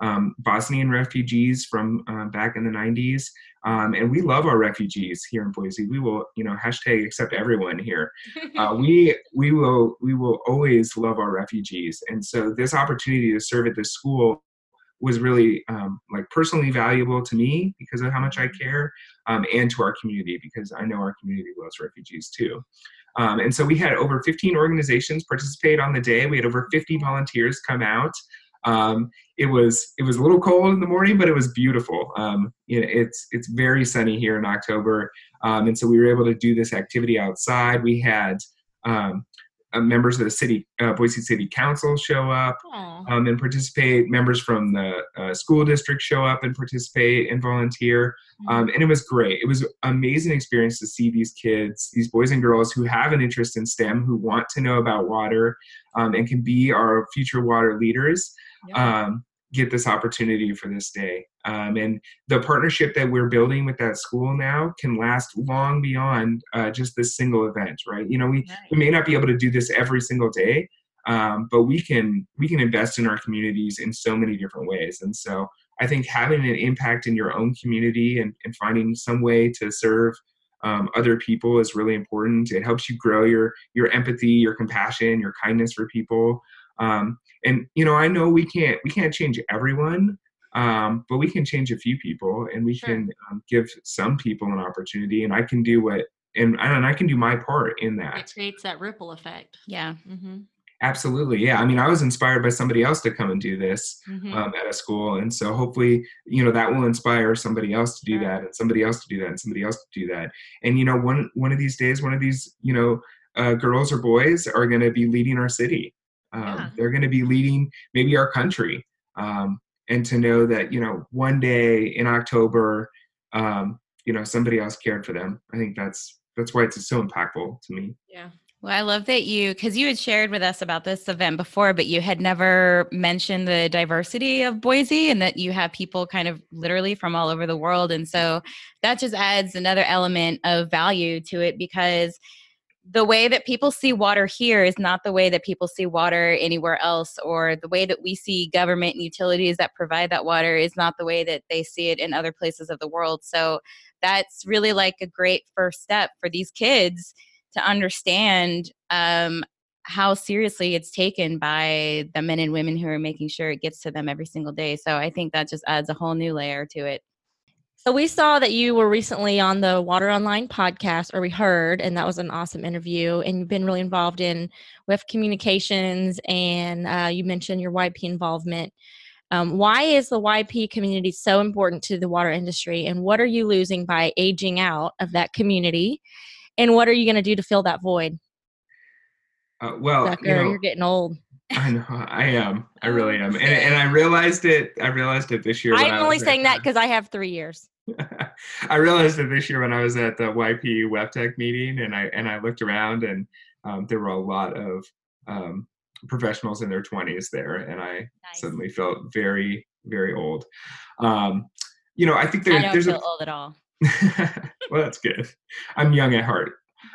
um, Bosnian refugees from uh, back in the nineties. Um, and we love our refugees here in Boise. We will, you know, hashtag accept everyone here. Uh, we we will we will always love our refugees. And so this opportunity to serve at this school was really um, like personally valuable to me because of how much I care, um, and to our community because I know our community loves refugees too. Um, and so we had over fifteen organizations participate on the day. We had over fifty volunteers come out. Um, it was, it was a little cold in the morning, but it was beautiful. Um, you know, it's, it's very sunny here in October. Um, and so we were able to do this activity outside. We had, um, uh, members of the city, uh, Boise City Council show up, um, and participate. Members from the uh, school district show up and participate and volunteer. Um, and it was great. It was an amazing experience to see these kids, these boys and girls who have an interest in STEM, who want to know about water, um, and can be our future water leaders. Yeah. Um, get this opportunity for this day. Um, and the partnership that we're building with that school now can last long beyond uh, just this single event, right? You know, we, nice. we may not be able to do this every single day, um, but we can we can invest in our communities in so many different ways. And so I think having an impact in your own community and, and finding some way to serve um, other people is really important. It helps you grow your your empathy, your compassion, your kindness for people. Um, and, you know, I know we can't, we can't change everyone, um, but we can change a few people, and we sure. can um, give some people an opportunity, and I can do what, and, and I can do my part in that. It creates that ripple effect. Yeah. Mm-hmm. Absolutely. Yeah. I mean, I was inspired by somebody else to come and do this mm-hmm. um, at a school. And so hopefully, you know, that will inspire somebody else to do sure. that, and somebody else to do that, and somebody else to do that. And, you know, one, one of these days, one of these, you know, uh, girls or boys are going to be leading our city. Um, yeah. They're going to be leading maybe our country. Um, and to know that, you know, one day in October, um, you know, somebody else cared for them. I think that's, that's why it's so impactful to me. Yeah. Well, I love that you, because you had shared with us about this event before, but you had never mentioned the diversity of Boise and that you have people kind of literally from all over the world. And so that just adds another element of value to it, because the way that people see water here is not the way that people see water anywhere else, or the way that we see government and utilities that provide that water is not the way that they see it in other places of the world. So that's really like a great first step for these kids to understand um, how seriously it's taken by the men and women who are making sure it gets to them every single day. So I think that just adds a whole new layer to it. So we saw that you were recently on the Water Online podcast, or we heard, and that was an awesome interview. And you've been really involved in W E F communications, and uh, you mentioned your Y P involvement. Um, why is the Y P community so important to the water industry, and what are you losing by aging out of that community? And what are you going to do to fill that void? Uh, well, Zucker, you know, you're getting old. I know. I am. I really am. And, and I realized it. I realized it this year. I'm only saying that because I have three years. I realized it this year when I was at the Y P WEFTEC meeting, and I and I looked around, and um, there were a lot of um, professionals in their twenties there, and I nice. suddenly felt very, very old. Um, you know, I think there, I don't there's feel a, old at all. Well, that's good. I'm young at heart.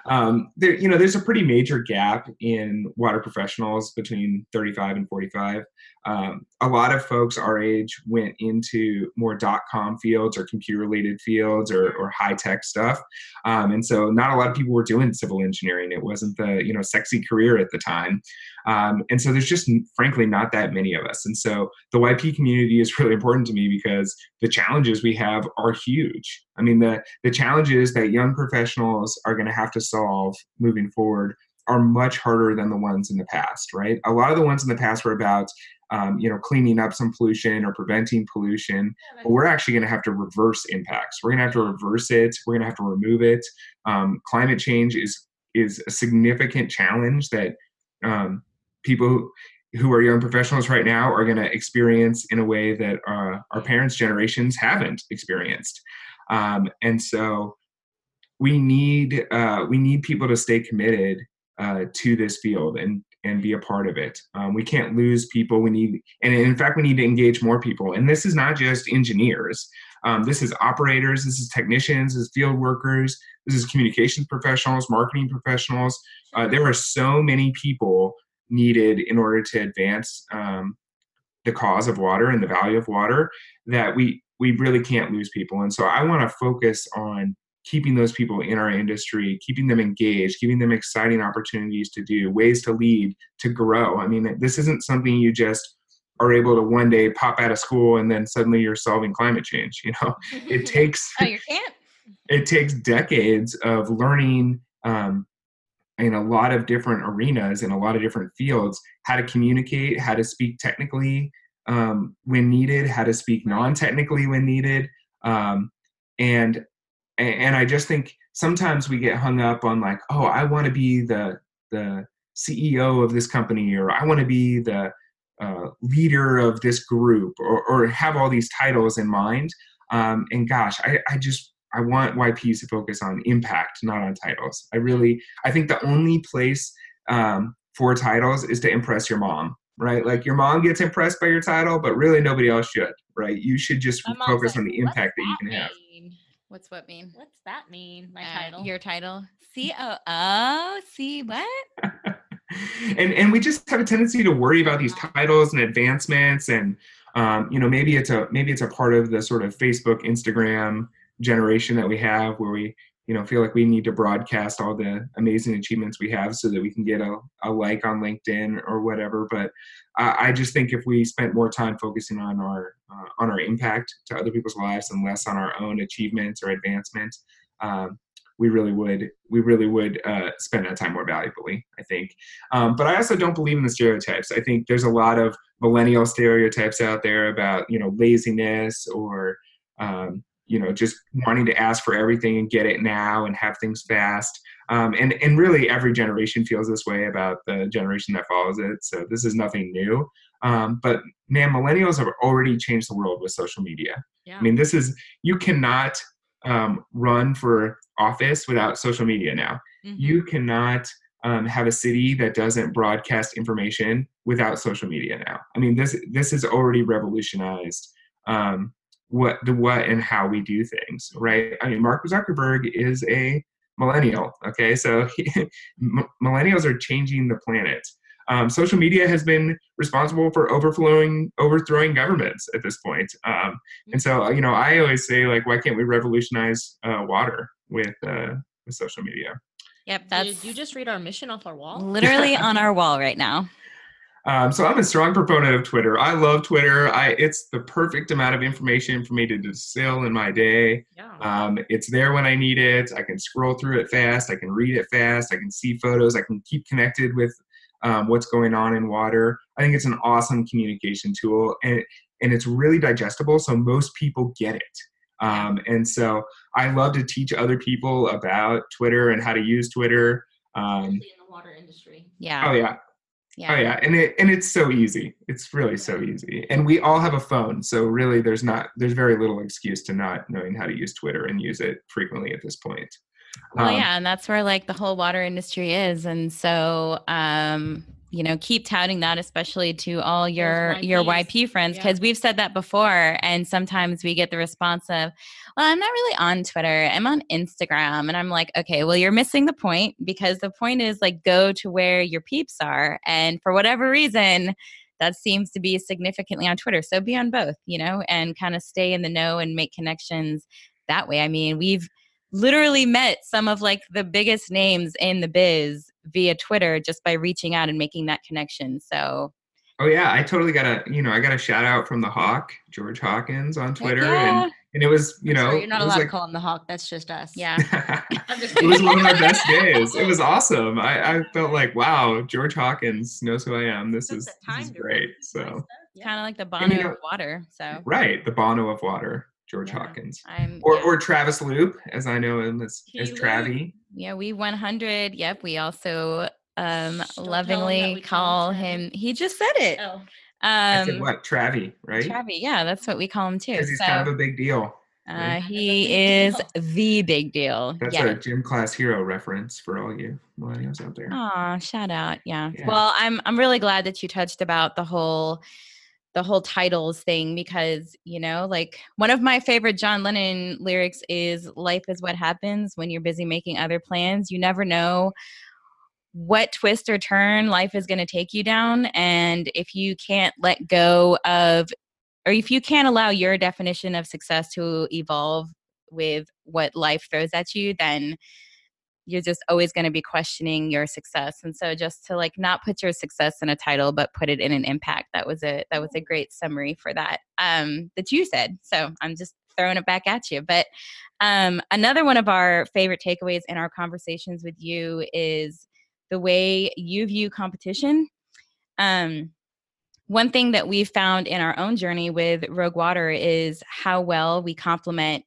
Um, there, you know, there's a pretty major gap in water professionals between thirty-five and forty-five. Um, a lot of folks our age went into more dot-com fields or computer-related fields or, or high-tech stuff. Um, and so not a lot of people were doing civil engineering. It wasn't the, you know, sexy career at the time. Um, and so there's just, frankly, not that many of us. And so the Y P community is really important to me because the challenges we have are huge. I mean, the, the challenges that young professionals are going to have to solve moving forward are much harder than the ones in the past, right? A lot of the ones in the past were about, um, you know, cleaning up some pollution or preventing pollution, but we're actually going to have to reverse impacts. We're going to have to reverse it. We're going to have to remove it. Um, climate change is, is a significant challenge that um, people who are young professionals right now are going to experience in a way that uh, our parents' generations haven't experienced. Um, and so we need, uh, we need people to stay committed Uh, to this field and and be a part of it. Um, we can't lose people. We need, and in fact, we need to engage more people. And this is not just engineers. Um, this is operators. This is technicians. This is field workers. This is communications professionals, marketing professionals. Uh, there are so many people needed in order to advance um, the cause of water and the value of water that we we really can't lose people. And so I want to focus on keeping those people in our industry, keeping them engaged, giving them exciting opportunities to do, ways to lead, to grow. I mean, this isn't something you just are able to one day pop out of school and then suddenly you're solving climate change. You know, it takes, oh, you can't. It takes decades of learning um, in a lot of different arenas, in a lot of different fields, how to communicate, how to speak technically um, when needed, how to speak non-technically when needed. Um, and And I just think sometimes we get hung up on like, oh, I want to be the the C E O of this company, or I want to be the uh, leader of this group, or, or have all these titles in mind. Um, and gosh, I, I just I want Y Ps to focus on impact, not on titles. I really I think the only place um, for titles is to impress your mom, right? Like your mom gets impressed by your title, but really nobody else should, right? You should just focus on the impact that you can have. What's what mean? What's that mean? My uh, title. Your title. C O O. See what? and and we just have a tendency to worry about these titles and advancements, and um, you know, maybe it's a maybe it's a part of the sort of Facebook, Instagram generation that we have, where we you know feel like we need to broadcast all the amazing achievements we have so that we can get a, a like on LinkedIn or whatever. But uh, I just think if we spent more time focusing on our Uh, on our impact to other people's lives and less on our own achievements or advancements, um, we really would we really would uh, spend that time more valuably, I think. Um, but I also don't believe in the stereotypes. I think there's a lot of millennial stereotypes out there about you know laziness or um, you know just wanting to ask for everything and get it now and have things fast. Um, and and really every generation feels this way about the generation that follows it. So this is nothing new. Um, but man, millennials have already changed the world with social media. Yeah. I mean, this is, you cannot um, run for office without social media now. Mm-hmm. You cannot um, have a city that doesn't broadcast information without social media now. I mean, this this has already revolutionized um, what the what and how we do things, right? I mean, Mark Zuckerberg is a millennial, okay? So millennials are changing the planet. Um, social media has been responsible for overflowing, overthrowing governments at this point. Um, and so, you know, I always say, like, why can't we revolutionize uh, water with, uh, with social media? Yep, that's... Did you just read our mission off our wall? Literally on our wall right now. Um, so I'm a strong proponent of Twitter. I love Twitter. I, it's the perfect amount of information for me to distill in my day. Yeah. Um, it's there when I need it. I can scroll through it fast. I can read it fast. I can see photos. I can keep connected with um, what's going on in water. I think it's an awesome communication tool, and it, and it's really digestible. So most people get it. Um, and so I love to teach other people about Twitter and how to use Twitter. Um, Especially in the water industry. Yeah. Oh yeah. Yeah. Oh yeah, and it and it's so easy. It's really so easy, and we all have a phone, so really, there's not there's very little excuse to not knowing how to use Twitter and use it frequently at this point. Well, um, yeah, and that's where like the whole water industry is, and so um, you know, keep touting that, especially to all your your Y P friends, because yeah. we've said that before, and sometimes we get the response of, well, I'm not really on Twitter. I'm on Instagram. And I'm like, okay, well, you're missing the point, because the point is like, go to where your peeps are. And for whatever reason, that seems to be significantly on Twitter. So be on both, you know, and kind of stay in the know and make connections that way. I mean, we've literally met some of like the biggest names in the biz via Twitter just by reaching out and making that connection. So oh yeah, I totally got a, you know, I got a shout out from the Hawk, George Hawkins on Twitter. Yeah. And, and it was, you know, sorry, you're not allowed like, to call him the Hawk. That's just us. Yeah. just it was one of my best days. It was awesome. I, I felt like, wow, George Hawkins knows who I am. This is, this is great. So yeah. Kind of like the Bono and, you know, of water. So right. The Bono of water, George yeah. Hawkins. I'm, or, yeah. or Travis Loop, as I know him as, as Travi. Yeah. We one hundred. Yep. We also um Don't lovingly him call him, him he just said it oh. um I said what Travi right Travi yeah that's what we call him too, because he's so, kind of a big deal right? uh he is deal. The big deal. That's yeah. a gym class hero reference for all you millennials out there. Aw, shout out. yeah. yeah well I'm I'm really glad that you touched about the whole the whole titles thing, because, you know, like one of my favorite John Lennon lyrics is, life is what happens when you're busy making other plans. You never know what twist or turn life is going to take you down. And if you can't let go of, or if you can't allow your definition of success to evolve with what life throws at you, then you're just always going to be questioning your success. And so just to like not put your success in a title, but put it in an impact. That was a, that was a great summary for that, um, that you said. So I'm just throwing it back at you. But um, another one of our favorite takeaways in our conversations with you is the way you view competition. Um, one thing that we've found in our own journey with Rogue Water is how well we complement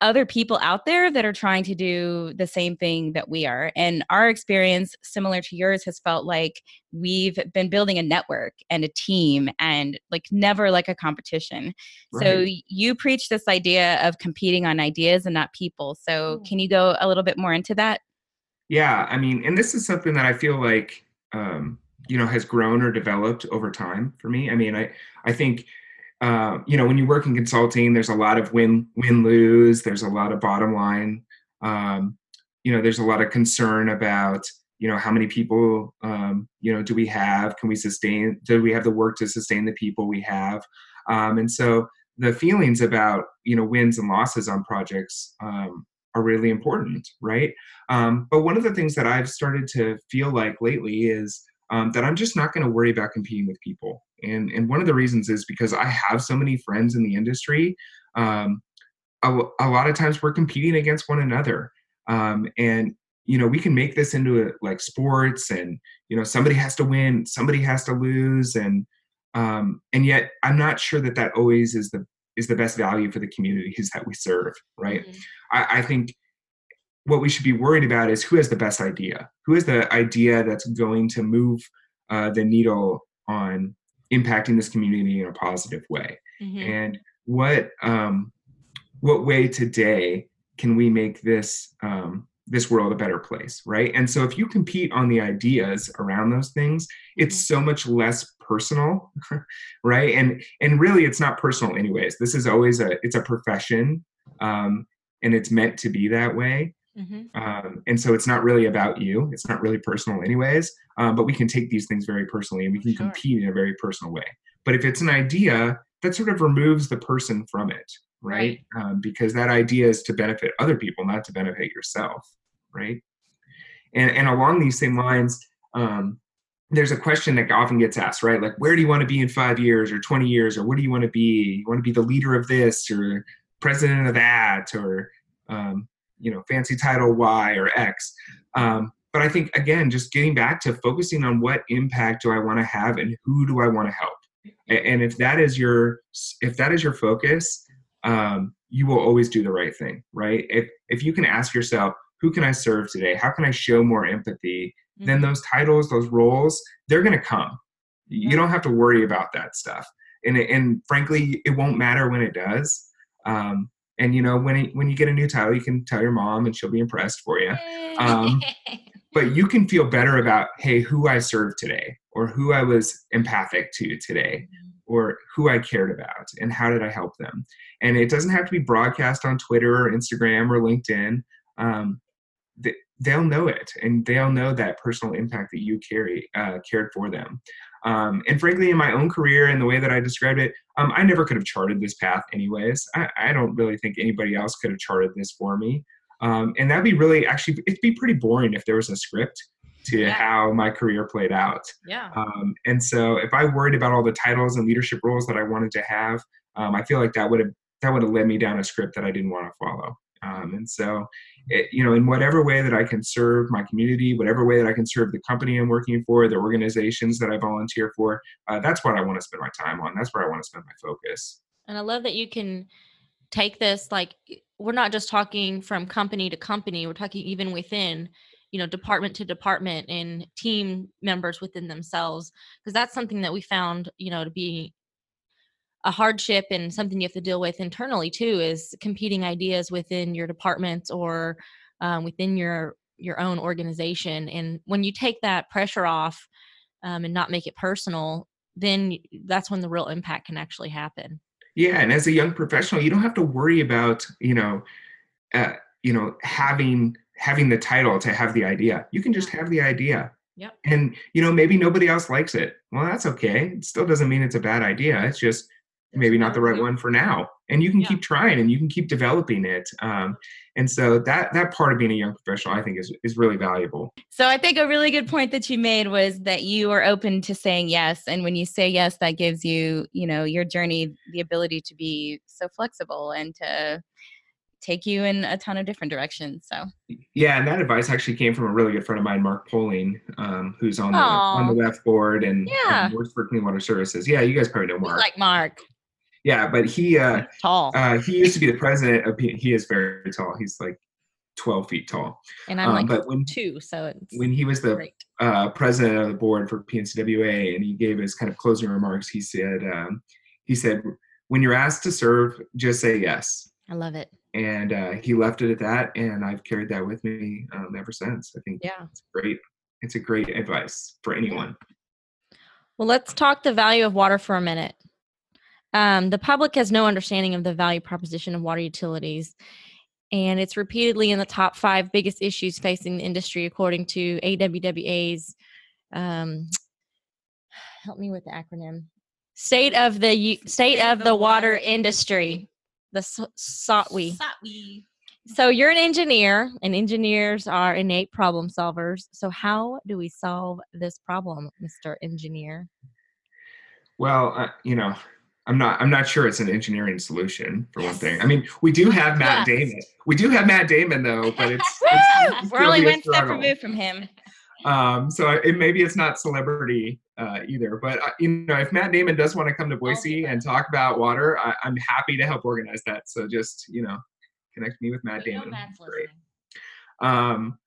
other people out there that are trying to do the same thing that we are. And our experience, similar to yours, has felt like we've been building a network and a team and like never like a competition. Right. So you preach this idea of competing on ideas and not people. So can you go a little bit more into that? Yeah, I mean, and this is something that I feel like, um, you know, has grown or developed over time for me. I mean, I, I think, uh, you know, when you work in consulting, there's a lot of win, win, lose. There's a lot of bottom line. Um, you know, there's a lot of concern about, you know, how many people, um, you know, do we have? Can we sustain? Do we have the work to sustain the people we have? Um, and so the feelings about, you know, wins and losses on projects, um, are really important, right? Um, but one of the things that I've started to feel like lately is um, that I'm just not going to worry about competing with people. And and one of the reasons is because I have so many friends in the industry. Um, a, a lot of times we're competing against one another, um, and you know we can make this into a, like sports, and you know somebody has to win, somebody has to lose, and um, and yet I'm not sure that that always is the is the best value for the communities that we serve, right? Mm-hmm. I, I think what we should be worried about is who has the best idea, who has the idea that's going to move uh, the needle on impacting this community in a positive way. Mm-hmm. And what um, what way today can we make this um, this world a better place, right? And so if you compete on the ideas around those things, it's mm-hmm. so much less personal, right? And and really, it's not personal anyways. This is always a, it's a profession, um, and it's meant to be that way. Mm-hmm. Um, and so it's not really about you. It's not really personal anyways, um, but we can take these things very personally, and we can sure. compete in a very personal way. But if it's an idea, that sort of removes the person from it, right? right. Um, because that idea is to benefit other people, not to benefit yourself, right? And, and along these same lines, um, there's a question that often gets asked, right? Like, where do you want to be in five years or twenty years? Or what do you want to be? You want to be the leader of this or president of that or, um, you know, fancy title Y or X. Um, but I think, again, just getting back to focusing on what impact do I want to have and who do I want to help? And if that is your, if that is your focus, um, you will always do the right thing, right? If, if you can ask yourself, who can I serve today? How can I show more empathy? Mm-hmm. Then those titles, those roles, they're going to come. Yeah. You don't have to worry about that stuff. And, and frankly, it won't matter when it does. Um, and you know, when, it, when you get a new title, you can tell your mom and she'll be impressed for you. Um, but you can feel better about, hey, who I served today or who I was empathic to today or who I cared about and how did I help them? And it doesn't have to be broadcast on Twitter or Instagram or LinkedIn. Um, th- they'll know it, and they'll know that personal impact that you carry uh, cared for them. Um, and frankly, in my own career and the way that I described it, um, I never could have charted this path anyways. I, I don't really think anybody else could have charted this for me. Um, and that'd be really, actually, it'd be pretty boring if there was a script to yeah. how my career played out. Yeah. Um, and so if I worried about all the titles and leadership roles that I wanted to have, um, I feel like that would have, that would have led me down a script that I didn't want to follow. Um, and so, it, you know, in whatever way that I can serve my community, whatever way that I can serve the company I'm working for, the organizations that I volunteer for, uh, that's what I want to spend my time on. That's where I want to spend my focus. And I love that you can take this, like, we're not just talking from company to company. We're talking even within, you know, department to department and team members within themselves, because that's something that we found, you know, to be a hardship and something you have to deal with internally too, is competing ideas within your departments or um, within your, your own organization. And when you take that pressure off um, and not make it personal, then that's when the real impact can actually happen. Yeah. And as a young professional, you don't have to worry about, you know, uh, you know, having, having the title to have the idea. You can just have the idea. Yep. And, you know, maybe nobody else likes it. Well, that's okay. It still doesn't mean it's a bad idea. It's just, maybe not the right one for now. And you can yeah. keep trying and you can keep developing it. Um, and so that that part of being a young professional, I think, is is really valuable. So I think a really good point that you made was that you are open to saying yes. And when you say yes, that gives you, you know, your journey, the ability to be so flexible and to take you in a ton of different directions. So yeah, and that advice actually came from a really good friend of mine, Mark Poling, um, who's on the, on the W E F board and, yeah. and works for Clean Water Services. Yeah, you guys probably know Mark. We like Mark. Yeah, but he uh, tall. uh, he used to be the president of, he is very tall. He's like twelve feet tall. And I'm um, like but when, two, so it's When he was the uh, president of the board for P N C W A and he gave his kind of closing remarks, he said, um, he said, when you're asked to serve, just say yes. I love it. And uh, he left it at that, and I've carried that with me um, ever since. I think yeah. it's great. It's a great advice for anyone. Well, let's talk the value of water for a minute. Um, the public has no understanding of the value proposition of water utilities, and it's repeatedly in the top five biggest issues facing the industry, according to A W W A's, um, help me with the acronym, State of the U- State, State of the, the Water, Water Industry, the S O T W I. S O T W I. So you're an engineer, and engineers are innate problem solvers. So how do we solve this problem, Mister Engineer? Well, uh, you know... I'm not, I'm not sure it's an engineering solution for one thing. I mean, we do have Matt yes. Damon. We do have Matt Damon though, but it's, it's we're only one step removed from him. Um, so it, maybe it's not celebrity uh, either, but uh, you know, if Matt Damon does want to come to Boise and talk about water, I, I'm happy to help organize that. So just, you know, connect me with Matt we Damon. Great. Um,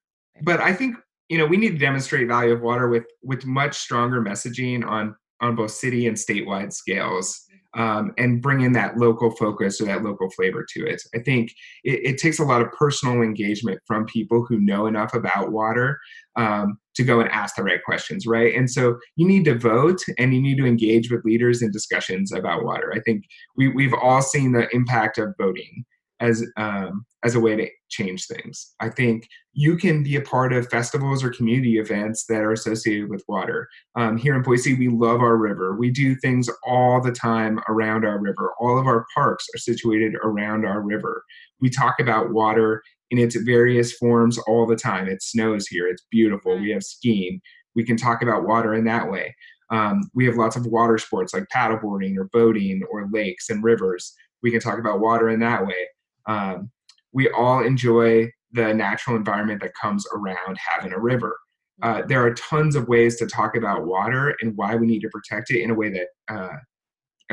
but I think, you know, we need to demonstrate value of water with, with much stronger messaging on, on both city and statewide scales. Um, and bring in that local focus or that local flavor to it. I think it, it takes a lot of personal engagement from people who know enough about water um, to go and ask the right questions, right? And so you need to vote and you need to engage with leaders in discussions about water. I think we, we've all seen the impact of voting as um, as a way to change things. I think you can be a part of festivals or community events that are associated with water. Um, here in Boise, we love our river. We do things all the time around our river. All of our parks are situated around our river. We talk about water in its various forms all the time. It snows here. It's beautiful. We have skiing. We can talk about water in that way. Um, we have lots of water sports like paddleboarding or boating or lakes and rivers. We can talk about water in that way. Um, we all enjoy the natural environment that comes around having a river. Uh, there are tons of ways to talk about water and why we need to protect it in a way that uh,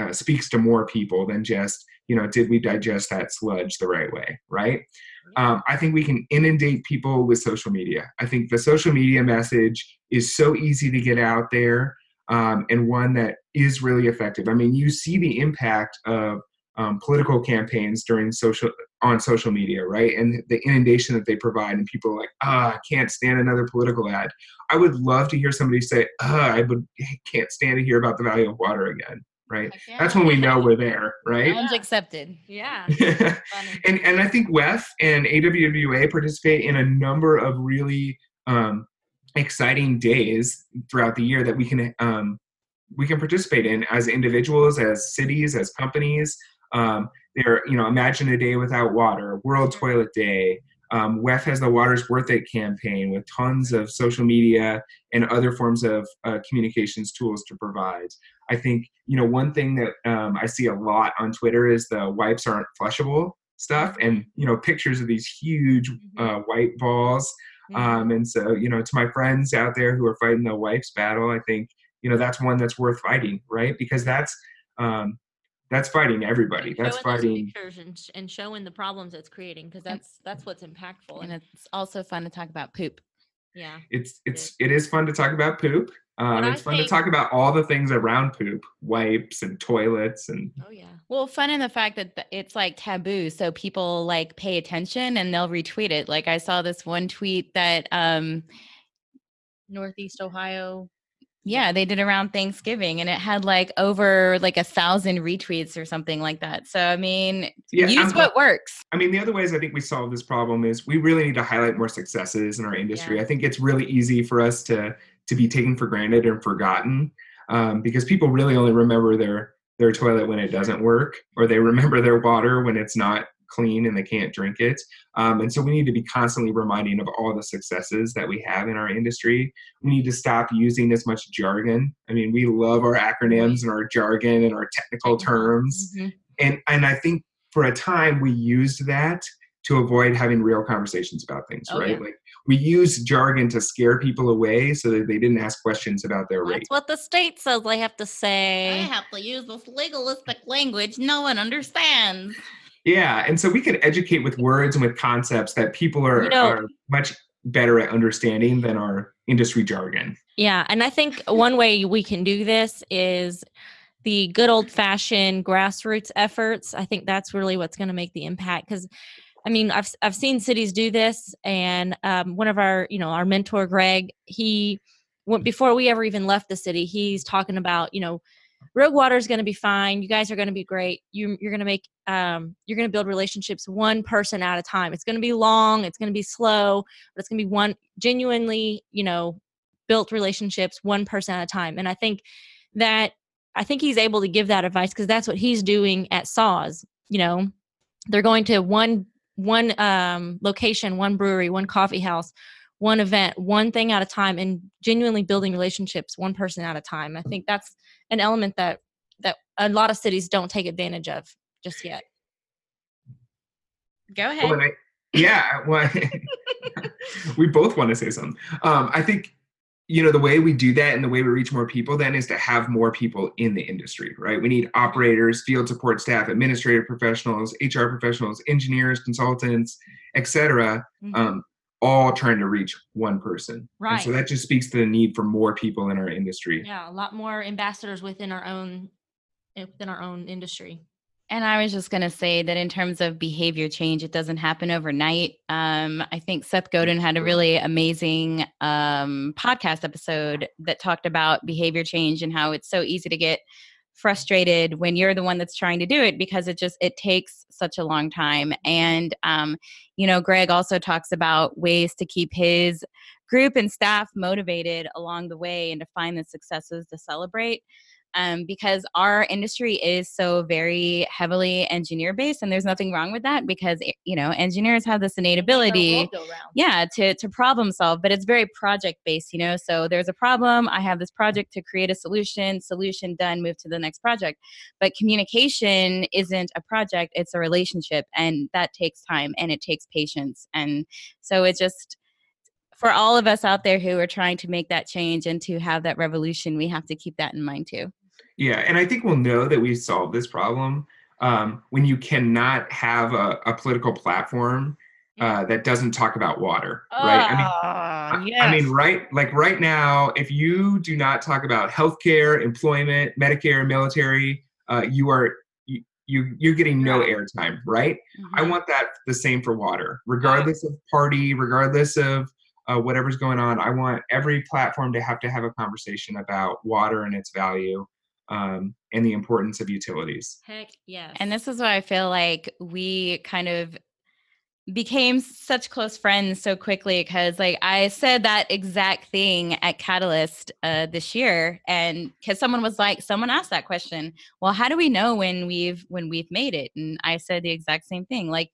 uh, speaks to more people than just, you know, did we digest that sludge the right way, right? Um, I think we can inundate people with social media. I think the social media message is so easy to get out there, um, and one that is really effective. I mean, you see the impact of Um, political campaigns during social on social media, right? And the inundation that they provide, and people are like, ah, oh, I can't stand another political ad. I would love to hear somebody say, ah, oh, I would can't stand to hear about the value of water again, right? Again. That's when we know we're there, right? Challenge accepted. Yeah. and and I think W E F and A W W A participate in a number of really um, exciting days throughout the year that we can um, we can participate in as individuals, as cities, as companies. Um, there, you know, imagine a day without water, World Toilet Day. Um, W E F has the Water's Worth It campaign with tons of social media and other forms of uh, communications tools to provide. I think, you know, one thing that um, I see a lot on Twitter is the wipes aren't flushable stuff, and, you know, pictures of these huge uh, white balls. Um, and so, you know, to my friends out there who are fighting the wipes battle, I think, you know, that's one that's worth fighting, right? Because that's, um, That's fighting everybody. And that's fighting and, sh- and showing the problems it's creating, because that's that's what's impactful. And it's also fun to talk about poop. Yeah, it's it's it is fun to talk about poop. Um, it's I fun think, to talk about all the things around poop, wipes and toilets and. Oh yeah. Well, fun in the fact that it's like taboo, so people like pay attention and they'll retweet it. Like I saw this one tweet that um, Northeast Ohio. Yeah, they did around Thanksgiving, and it had like over like a thousand retweets or something like that. So, I mean, yeah, use I'm, what works. I mean, the other ways I think we solve this problem is we really need to highlight more successes in our industry. Yeah. I think it's really easy for us to to be taken for granted and forgotten, um, because people really only remember their their toilet when it doesn't work, or they remember their water when it's not clean and they can't drink it. Um, and so we need to be constantly reminding of all the successes that we have in our industry. We need to stop using as much jargon. I mean, we love our acronyms and our jargon and our technical terms. Mm-hmm. And, and I think for a time we used that to avoid having real conversations about things, oh, right? Yeah. Like we use jargon to scare people away so that they didn't ask questions about their race. That's what the state says they have to say. I have to use this legalistic language no one understands. Yeah, and so we can educate with words and with concepts that people are, you know, are much better at understanding than our industry jargon. Yeah, and I think one way we can do this is the good old-fashioned grassroots efforts. I think that's really what's going to make the impact, because, I mean, I've I've seen cities do this, and um, one of our, you know, our mentor, Greg, he, before we ever even left the city, he's talking about, you know, Rogue Water is going to be fine. You guys are going to be great. You, you're going to make, um, you're going to build relationships one person at a time. It's going to be long. It's going to be slow, but it's going to be one genuinely, you know, built relationships one person at a time. And I think that, I think he's able to give that advice because that's what he's doing at S A W's. You know, they're going to one, one um, location, one brewery, one coffee house, one event, one thing at a time, and genuinely building relationships one person at a time. I think that's an element that that a lot of cities don't take advantage of just yet. Go ahead. Well, I, yeah. Well, we both want to say something. Um, I think, you know, the way we do that and the way we reach more people then is to have more people in the industry, right? We need operators, field support staff, administrative professionals, H R professionals, engineers, consultants, et cetera. Mm-hmm. Um, all trying to reach one person. Right. And so that just speaks to the need for more people in our industry. Yeah, a lot more ambassadors within our own within our own industry. And I was just going to say that in terms of behavior change, it doesn't happen overnight. Um, I think Seth Godin had a really amazing um, podcast episode that talked about behavior change and how it's so easy to get frustrated when you're the one that's trying to do it, because it just, it takes such a long time. And, um, you know, Greg also talks about ways to keep his group and staff motivated along the way and to find the successes to celebrate. Um, because our industry is so very heavily engineer based, and there's nothing wrong with that, because, you know, engineers have this innate ability, yeah, to, to problem solve, but it's very project based, you know, so there's a problem. I have this project to create a solution, solution done, move to the next project. But communication isn't a project, it's a relationship, and that takes time and it takes patience. And so it just, for all of us out there who are trying to make that change and to have that revolution, we have to keep that in mind too. Yeah, and I think we'll know that we've solved this problem um, when you cannot have a, a political platform uh, that doesn't talk about water, uh, right? I mean, yes. I mean, right, like right now, if you do not talk about healthcare, employment, Medicare, military, uh, you are you, you you're getting no airtime, right? Mm-hmm. I want that the same for water, regardless of party, regardless of uh, whatever's going on. I want every platform to have to have a conversation about water and its value. Um, and the importance of utilities. Heck yes. And this is why I feel like we kind of became such close friends so quickly, because like I said that exact thing at Catalyst uh, this year, and because someone was like, someone asked that question, well, how do we know when we've when we've made it? And I said the exact same thing. Like,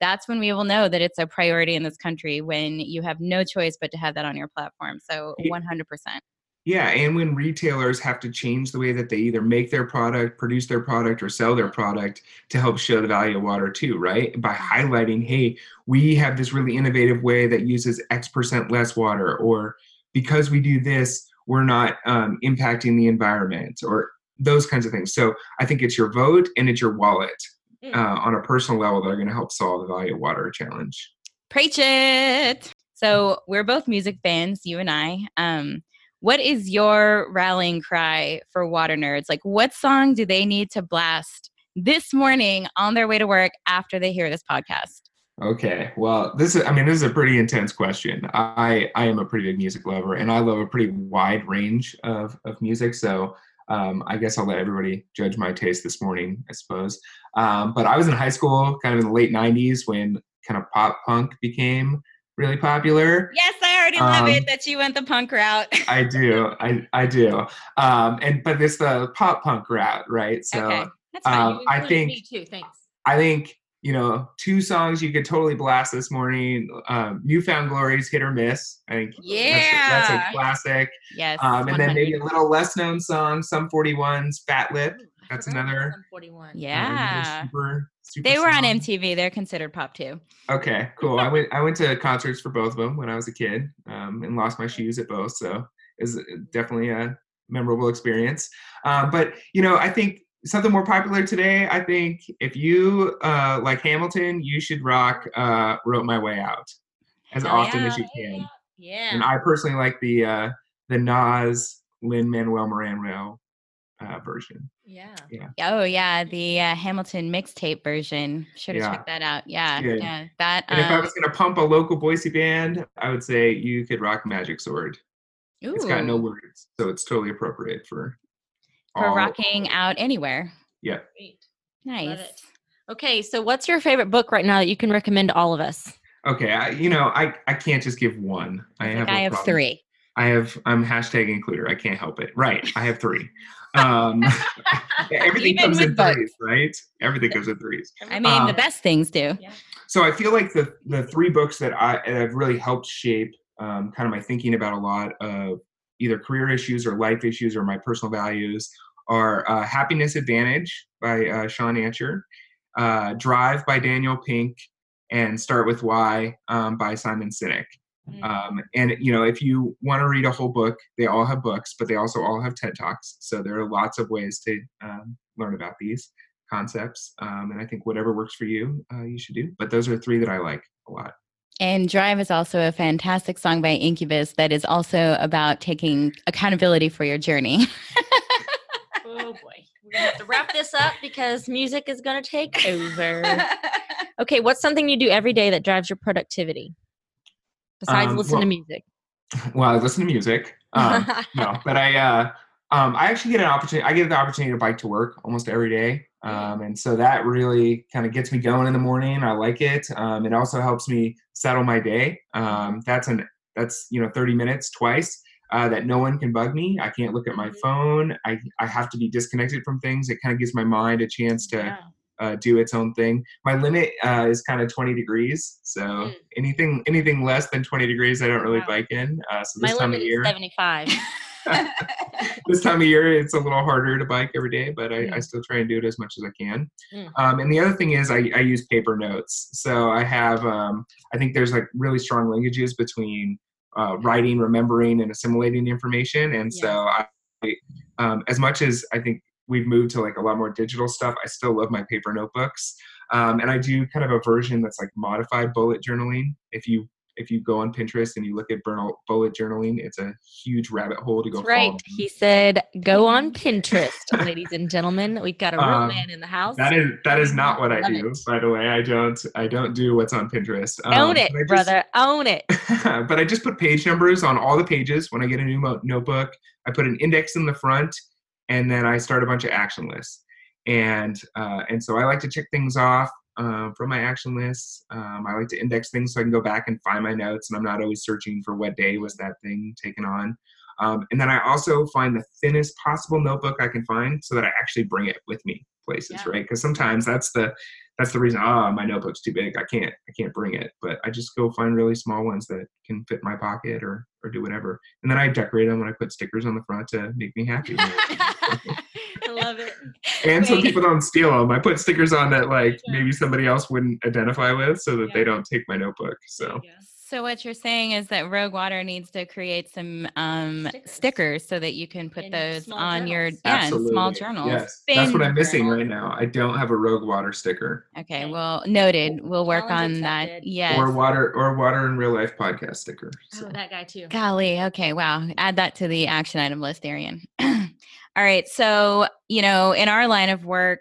that's when we will know that it's a priority in this country, when you have no choice but to have that on your platform. So one hundred percent. Yeah, and when retailers have to change the way that they either make their product, produce their product, or sell their product to help show the value of water too, right? By highlighting, hey, we have this really innovative way that uses X percent less water, or because we do this, we're not um, impacting the environment, or those kinds of things. So I think it's your vote and it's your wallet uh, on a personal level that are going to help solve the value of water challenge. Preach it! So we're both music fans, you and I. Um, What is your rallying cry for water nerds? Like, what song do they need to blast this morning on their way to work after they hear this podcast? Okay. Well, this is, I mean, this is a pretty intense question. I, I am a pretty big music lover, and I love a pretty wide range of, of music. So um, I guess I'll let everybody judge my taste this morning, I suppose. Um, but I was in high school, kind of in the late nineties, when kind of pop punk became really popular. Yes, I already love um, it that you went the punk route. I do, I I do, um, and but it's the pop punk route, right? So okay. That's fine. Um, I think me too. Thanks. I think you know two songs you could totally blast this morning. Um, Newfound Glory's "Hit or Miss." I think. Yeah. That's a, that's a classic. Yes. Um, and one hundred. Then maybe a little less known song, Sum forty-one's "Fat Lip." Ooh, that's another. Sum forty-one. Yeah. Um, super. Super they were song. On M T V. They're considered pop too. Okay, cool. I went I went to concerts for both of them when I was a kid, um, and lost my shoes at both. So it was definitely a memorable experience. Um, but, you know, I think something more popular today, I think if you uh, like Hamilton, you should rock uh, Wrote My Way Out as oh, often yeah. as you can. Yeah. And I personally like the, uh, the Nas Lin-Manuel Miranda Uh, version. Yeah. yeah. Oh yeah. The uh, Hamilton mixtape version. Sure to yeah. check that out. Yeah. Yeah. yeah. That. And um, if I was going to pump a local Boise band, I would say you could rock Magic Sword. Ooh. It's got no words, so it's totally appropriate for. For all rocking out anywhere. Yeah. Great. Nice. Okay. So what's your favorite book right now that you can recommend to all of us? Okay. I, you know, I, I can't just give one. I, I have, I have three. I have, I'm hashtag includer. I can't help it. Right. I have three. Um, everything Even comes in books. threes, right? Everything comes in threes. I mean, um, the best things do. So I feel like the the three books that I have really helped shape um, kind of my thinking about a lot of either career issues or life issues or my personal values are uh, Happiness Advantage by uh, Sean Ancher, uh, Drive by Daniel Pink, and Start With Why um, by Simon Sinek. Um, and, you know, if you want to read a whole book, they all have books, but they also all have TED Talks. So there are lots of ways to um, learn about these concepts. Um, and I think whatever works for you, uh, you should do. But those are three that I like a lot. And Drive is also a fantastic song by Incubus that is also about taking accountability for your journey. Oh, boy. We're going to have to wrap this up because music is going to take over. Okay, what's something you do every day that drives your productivity? Besides um, listen well, to music. Well, I listen to music. Um, no, but I, uh, Um, I actually get an opportunity, I get the opportunity to bike to work almost every day. Um, and so that really kind of gets me going in the morning. I like it. Um, it also helps me settle my day. Um, that's an, that's, you know, thirty minutes twice, uh, that no one can bug me. I can't look at my phone. I, I have to be disconnected from things. It kind of gives my mind a chance to yeah. uh, do its own thing. My limit uh, is kind of twenty degrees. So mm. anything, anything less than twenty degrees, I don't really wow. bike in. Uh, so this my time of year, seventy-five. This time of year, it's a little harder to bike every day, but I, mm. I still try and do it as much as I can. Mm. Um, and the other thing is I, I use paper notes. So I have, um, I think there's like really strong linkages between uh, writing, remembering, and assimilating information. And yeah. so I, um, as much as I think we've moved to like a lot more digital stuff, I still love my paper notebooks. Um, and I do kind of a version that's like modified bullet journaling. If you If you go on Pinterest and you look at bullet journaling, it's a huge rabbit hole to go. That's right. Follow. He said, go on Pinterest, ladies and gentlemen. We've got a real um, man in the house. That is, that is not what I Love do, it. By the way. I don't, I don't do what's on Pinterest. Um, Own it, just, brother. Own it. But I just put page numbers on all the pages. When I get a new mo- notebook, I put an index in the front, and then I start a bunch of action lists. And, uh, and so I like to check things off. Uh, from my action lists. Um, I like to index things so I can go back and find my notes, and I'm not always searching for what day was that thing taken on. Um, and then I also find the thinnest possible notebook I can find so that I actually bring it with me places, yeah. right? Because sometimes that's the that's the reason, oh, my notebook's too big. I can't I can't bring it. But I just go find really small ones that can fit my pocket or or do whatever. And then I decorate them when I put stickers on the front to make me happy. I love it. And so people don't steal them. I put stickers on that like maybe somebody else wouldn't identify with so that yeah. they don't take my notebook. So so what you're saying is that Rogue Water needs to create some um, stickers. stickers so that you can put in those on journals. your yeah, small journals. Yes. That's what I'm missing journal. right now. I don't have a Rogue Water sticker. Okay. Well, noted. We'll work Challenge on accepted. that. Yes. Or water or water in real life podcast sticker. So. Oh, that guy too. Golly. Okay. Wow. Add that to the action item list, Arianne. All right. So, you know, in our line of work,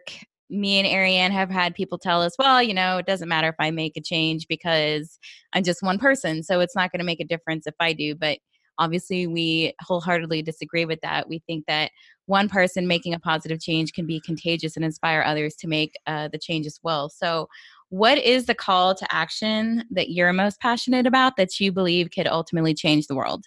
me and Arianne have had people tell us, well, you know, it doesn't matter if I make a change because I'm just one person. So it's not going to make a difference if I do. But obviously, we wholeheartedly disagree with that. We think that one person making a positive change can be contagious and inspire others to make uh, the change as well. So what is the call to action that you're most passionate about that you believe could ultimately change the world?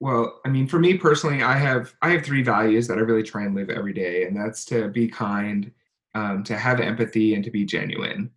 Well, I mean, for me personally, I have I have three values that I really try and live every day, and that's to be kind, um, to have empathy, and to be genuine.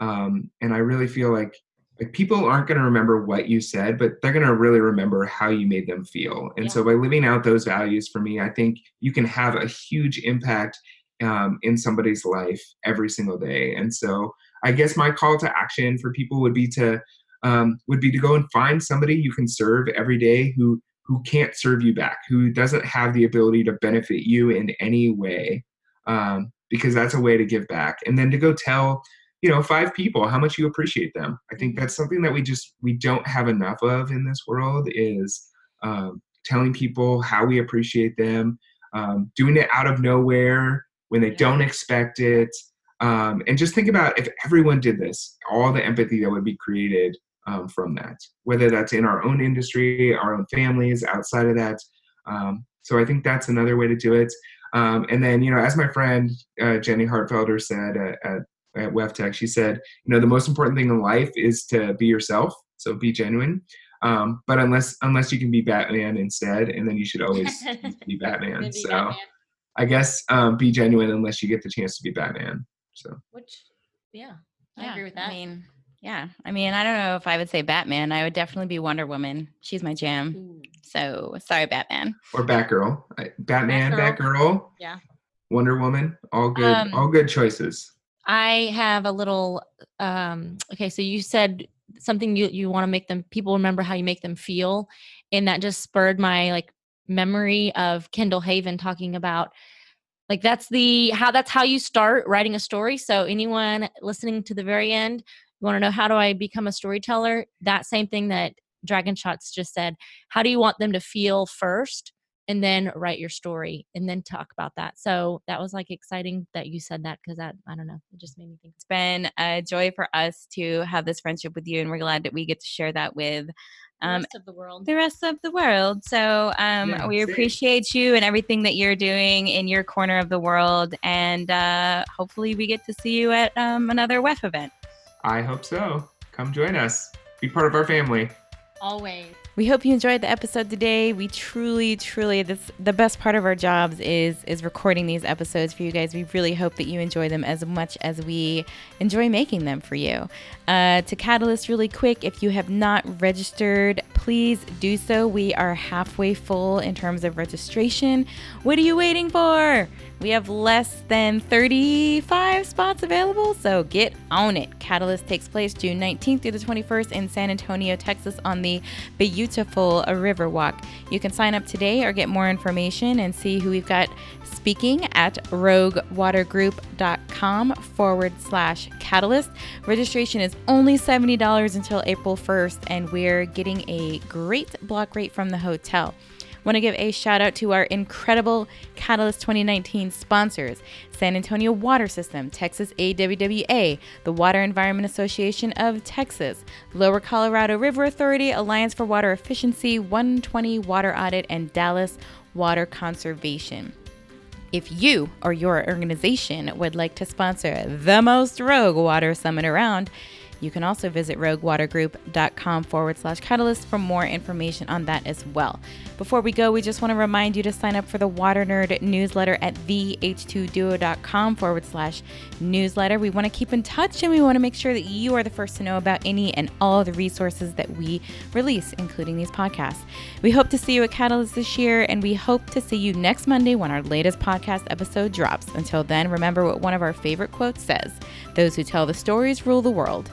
Um, and I really feel like like people aren't going to remember what you said, but they're going to really remember how you made them feel. And yeah. so by living out those values, for me, I think you can have a huge impact um, in somebody's life every single day. And so I guess my call to action for people would be to um, would be to go and find somebody you can serve every day who. who can't serve you back, who doesn't have the ability to benefit you in any way, um, because that's a way to give back. And then to go tell, you know, five people how much you appreciate them. I think that's something that we just, we don't have enough of in this world is um, telling people how we appreciate them, um, doing it out of nowhere when they yeah. don't expect it. Um, and just think about if everyone did this, all the empathy that would be created Um, from that, whether that's in our own industry, our own families, outside of that. Um, so I think that's another way to do it. Um, and then, you know, as my friend uh, Jenny Hartfelder said at, at, at WEFTEC, she said, you know, the most important thing in life is to be yourself. So be genuine. Um, but unless unless you can be Batman instead, and then you should always be Batman. be so Batman. I guess um, be genuine unless you get the chance to be Batman. So which, yeah, yeah I agree with that. I mean, Yeah. I mean, I don't know if I would say Batman. I would definitely be Wonder Woman. She's my jam. Ooh. So sorry, Batman. Or Batgirl. Batman, Batgirl. Batgirl. Yeah. Wonder Woman. All good. Um, all good choices. I have a little, um, okay. So you said something you, you want to make them, people remember how you make them feel. And that just spurred my like memory of Kendall Haven talking about like, that's the, how that's how you start writing a story. So anyone listening to the very end, you want to know, how do I become a storyteller? That same thing that Dragonshots just said. How do you want them to feel first and then write your story and then talk about that? So that was like exciting that you said that because that, I don't know, it just made me think. It's been a joy for us to have this friendship with you, and we're glad that we get to share that with um, the rest of the world. The rest of the world. So um, yeah, we appreciate it. You and everything that you're doing in your corner of the world. And uh, hopefully we get to see you at um, another W E F event. I hope so. Come join us. Be part of our family. Always. We hope you enjoyed the episode today. We truly, truly, this the best part of our jobs is is recording these episodes for you guys. We really hope that you enjoy them as much as we enjoy making them for you. Uh, to Catalyst really quick, if you have not registered, please do so. We are halfway full in terms of registration. What are you waiting for? We have less than thirty-five spots available, so get on it. Catalyst takes place June nineteenth through the twenty-first in San Antonio, Texas on the beautiful Riverwalk. You can sign up today or get more information and see who we've got speaking at roguewatergroup.com forward slash catalyst. Registration is only seventy dollars until April first, and we're getting a great block rate from the hotel. Want to give a shout out to our incredible Catalyst twenty nineteen sponsors, San Antonio Water System, Texas A W W A, the Water Environment Association of Texas, Lower Colorado River Authority, Alliance for Water Efficiency, one twenty Water Audit, and Dallas Water Conservation. If you or your organization would like to sponsor the most rogue water summit around, you can also visit roguewatergroup.com forward slash catalyst for more information on that as well. Before we go, we just want to remind you to sign up for the Water Nerd newsletter at the h two duo dot com forward slash newsletter. We want to keep in touch, and we want to make sure that you are the first to know about any and all the resources that we release, including these podcasts. We hope to see you at Catalyst this year, and we hope to see you next Monday when our latest podcast episode drops. Until then, remember what one of our favorite quotes says, "Those who tell the stories rule the world."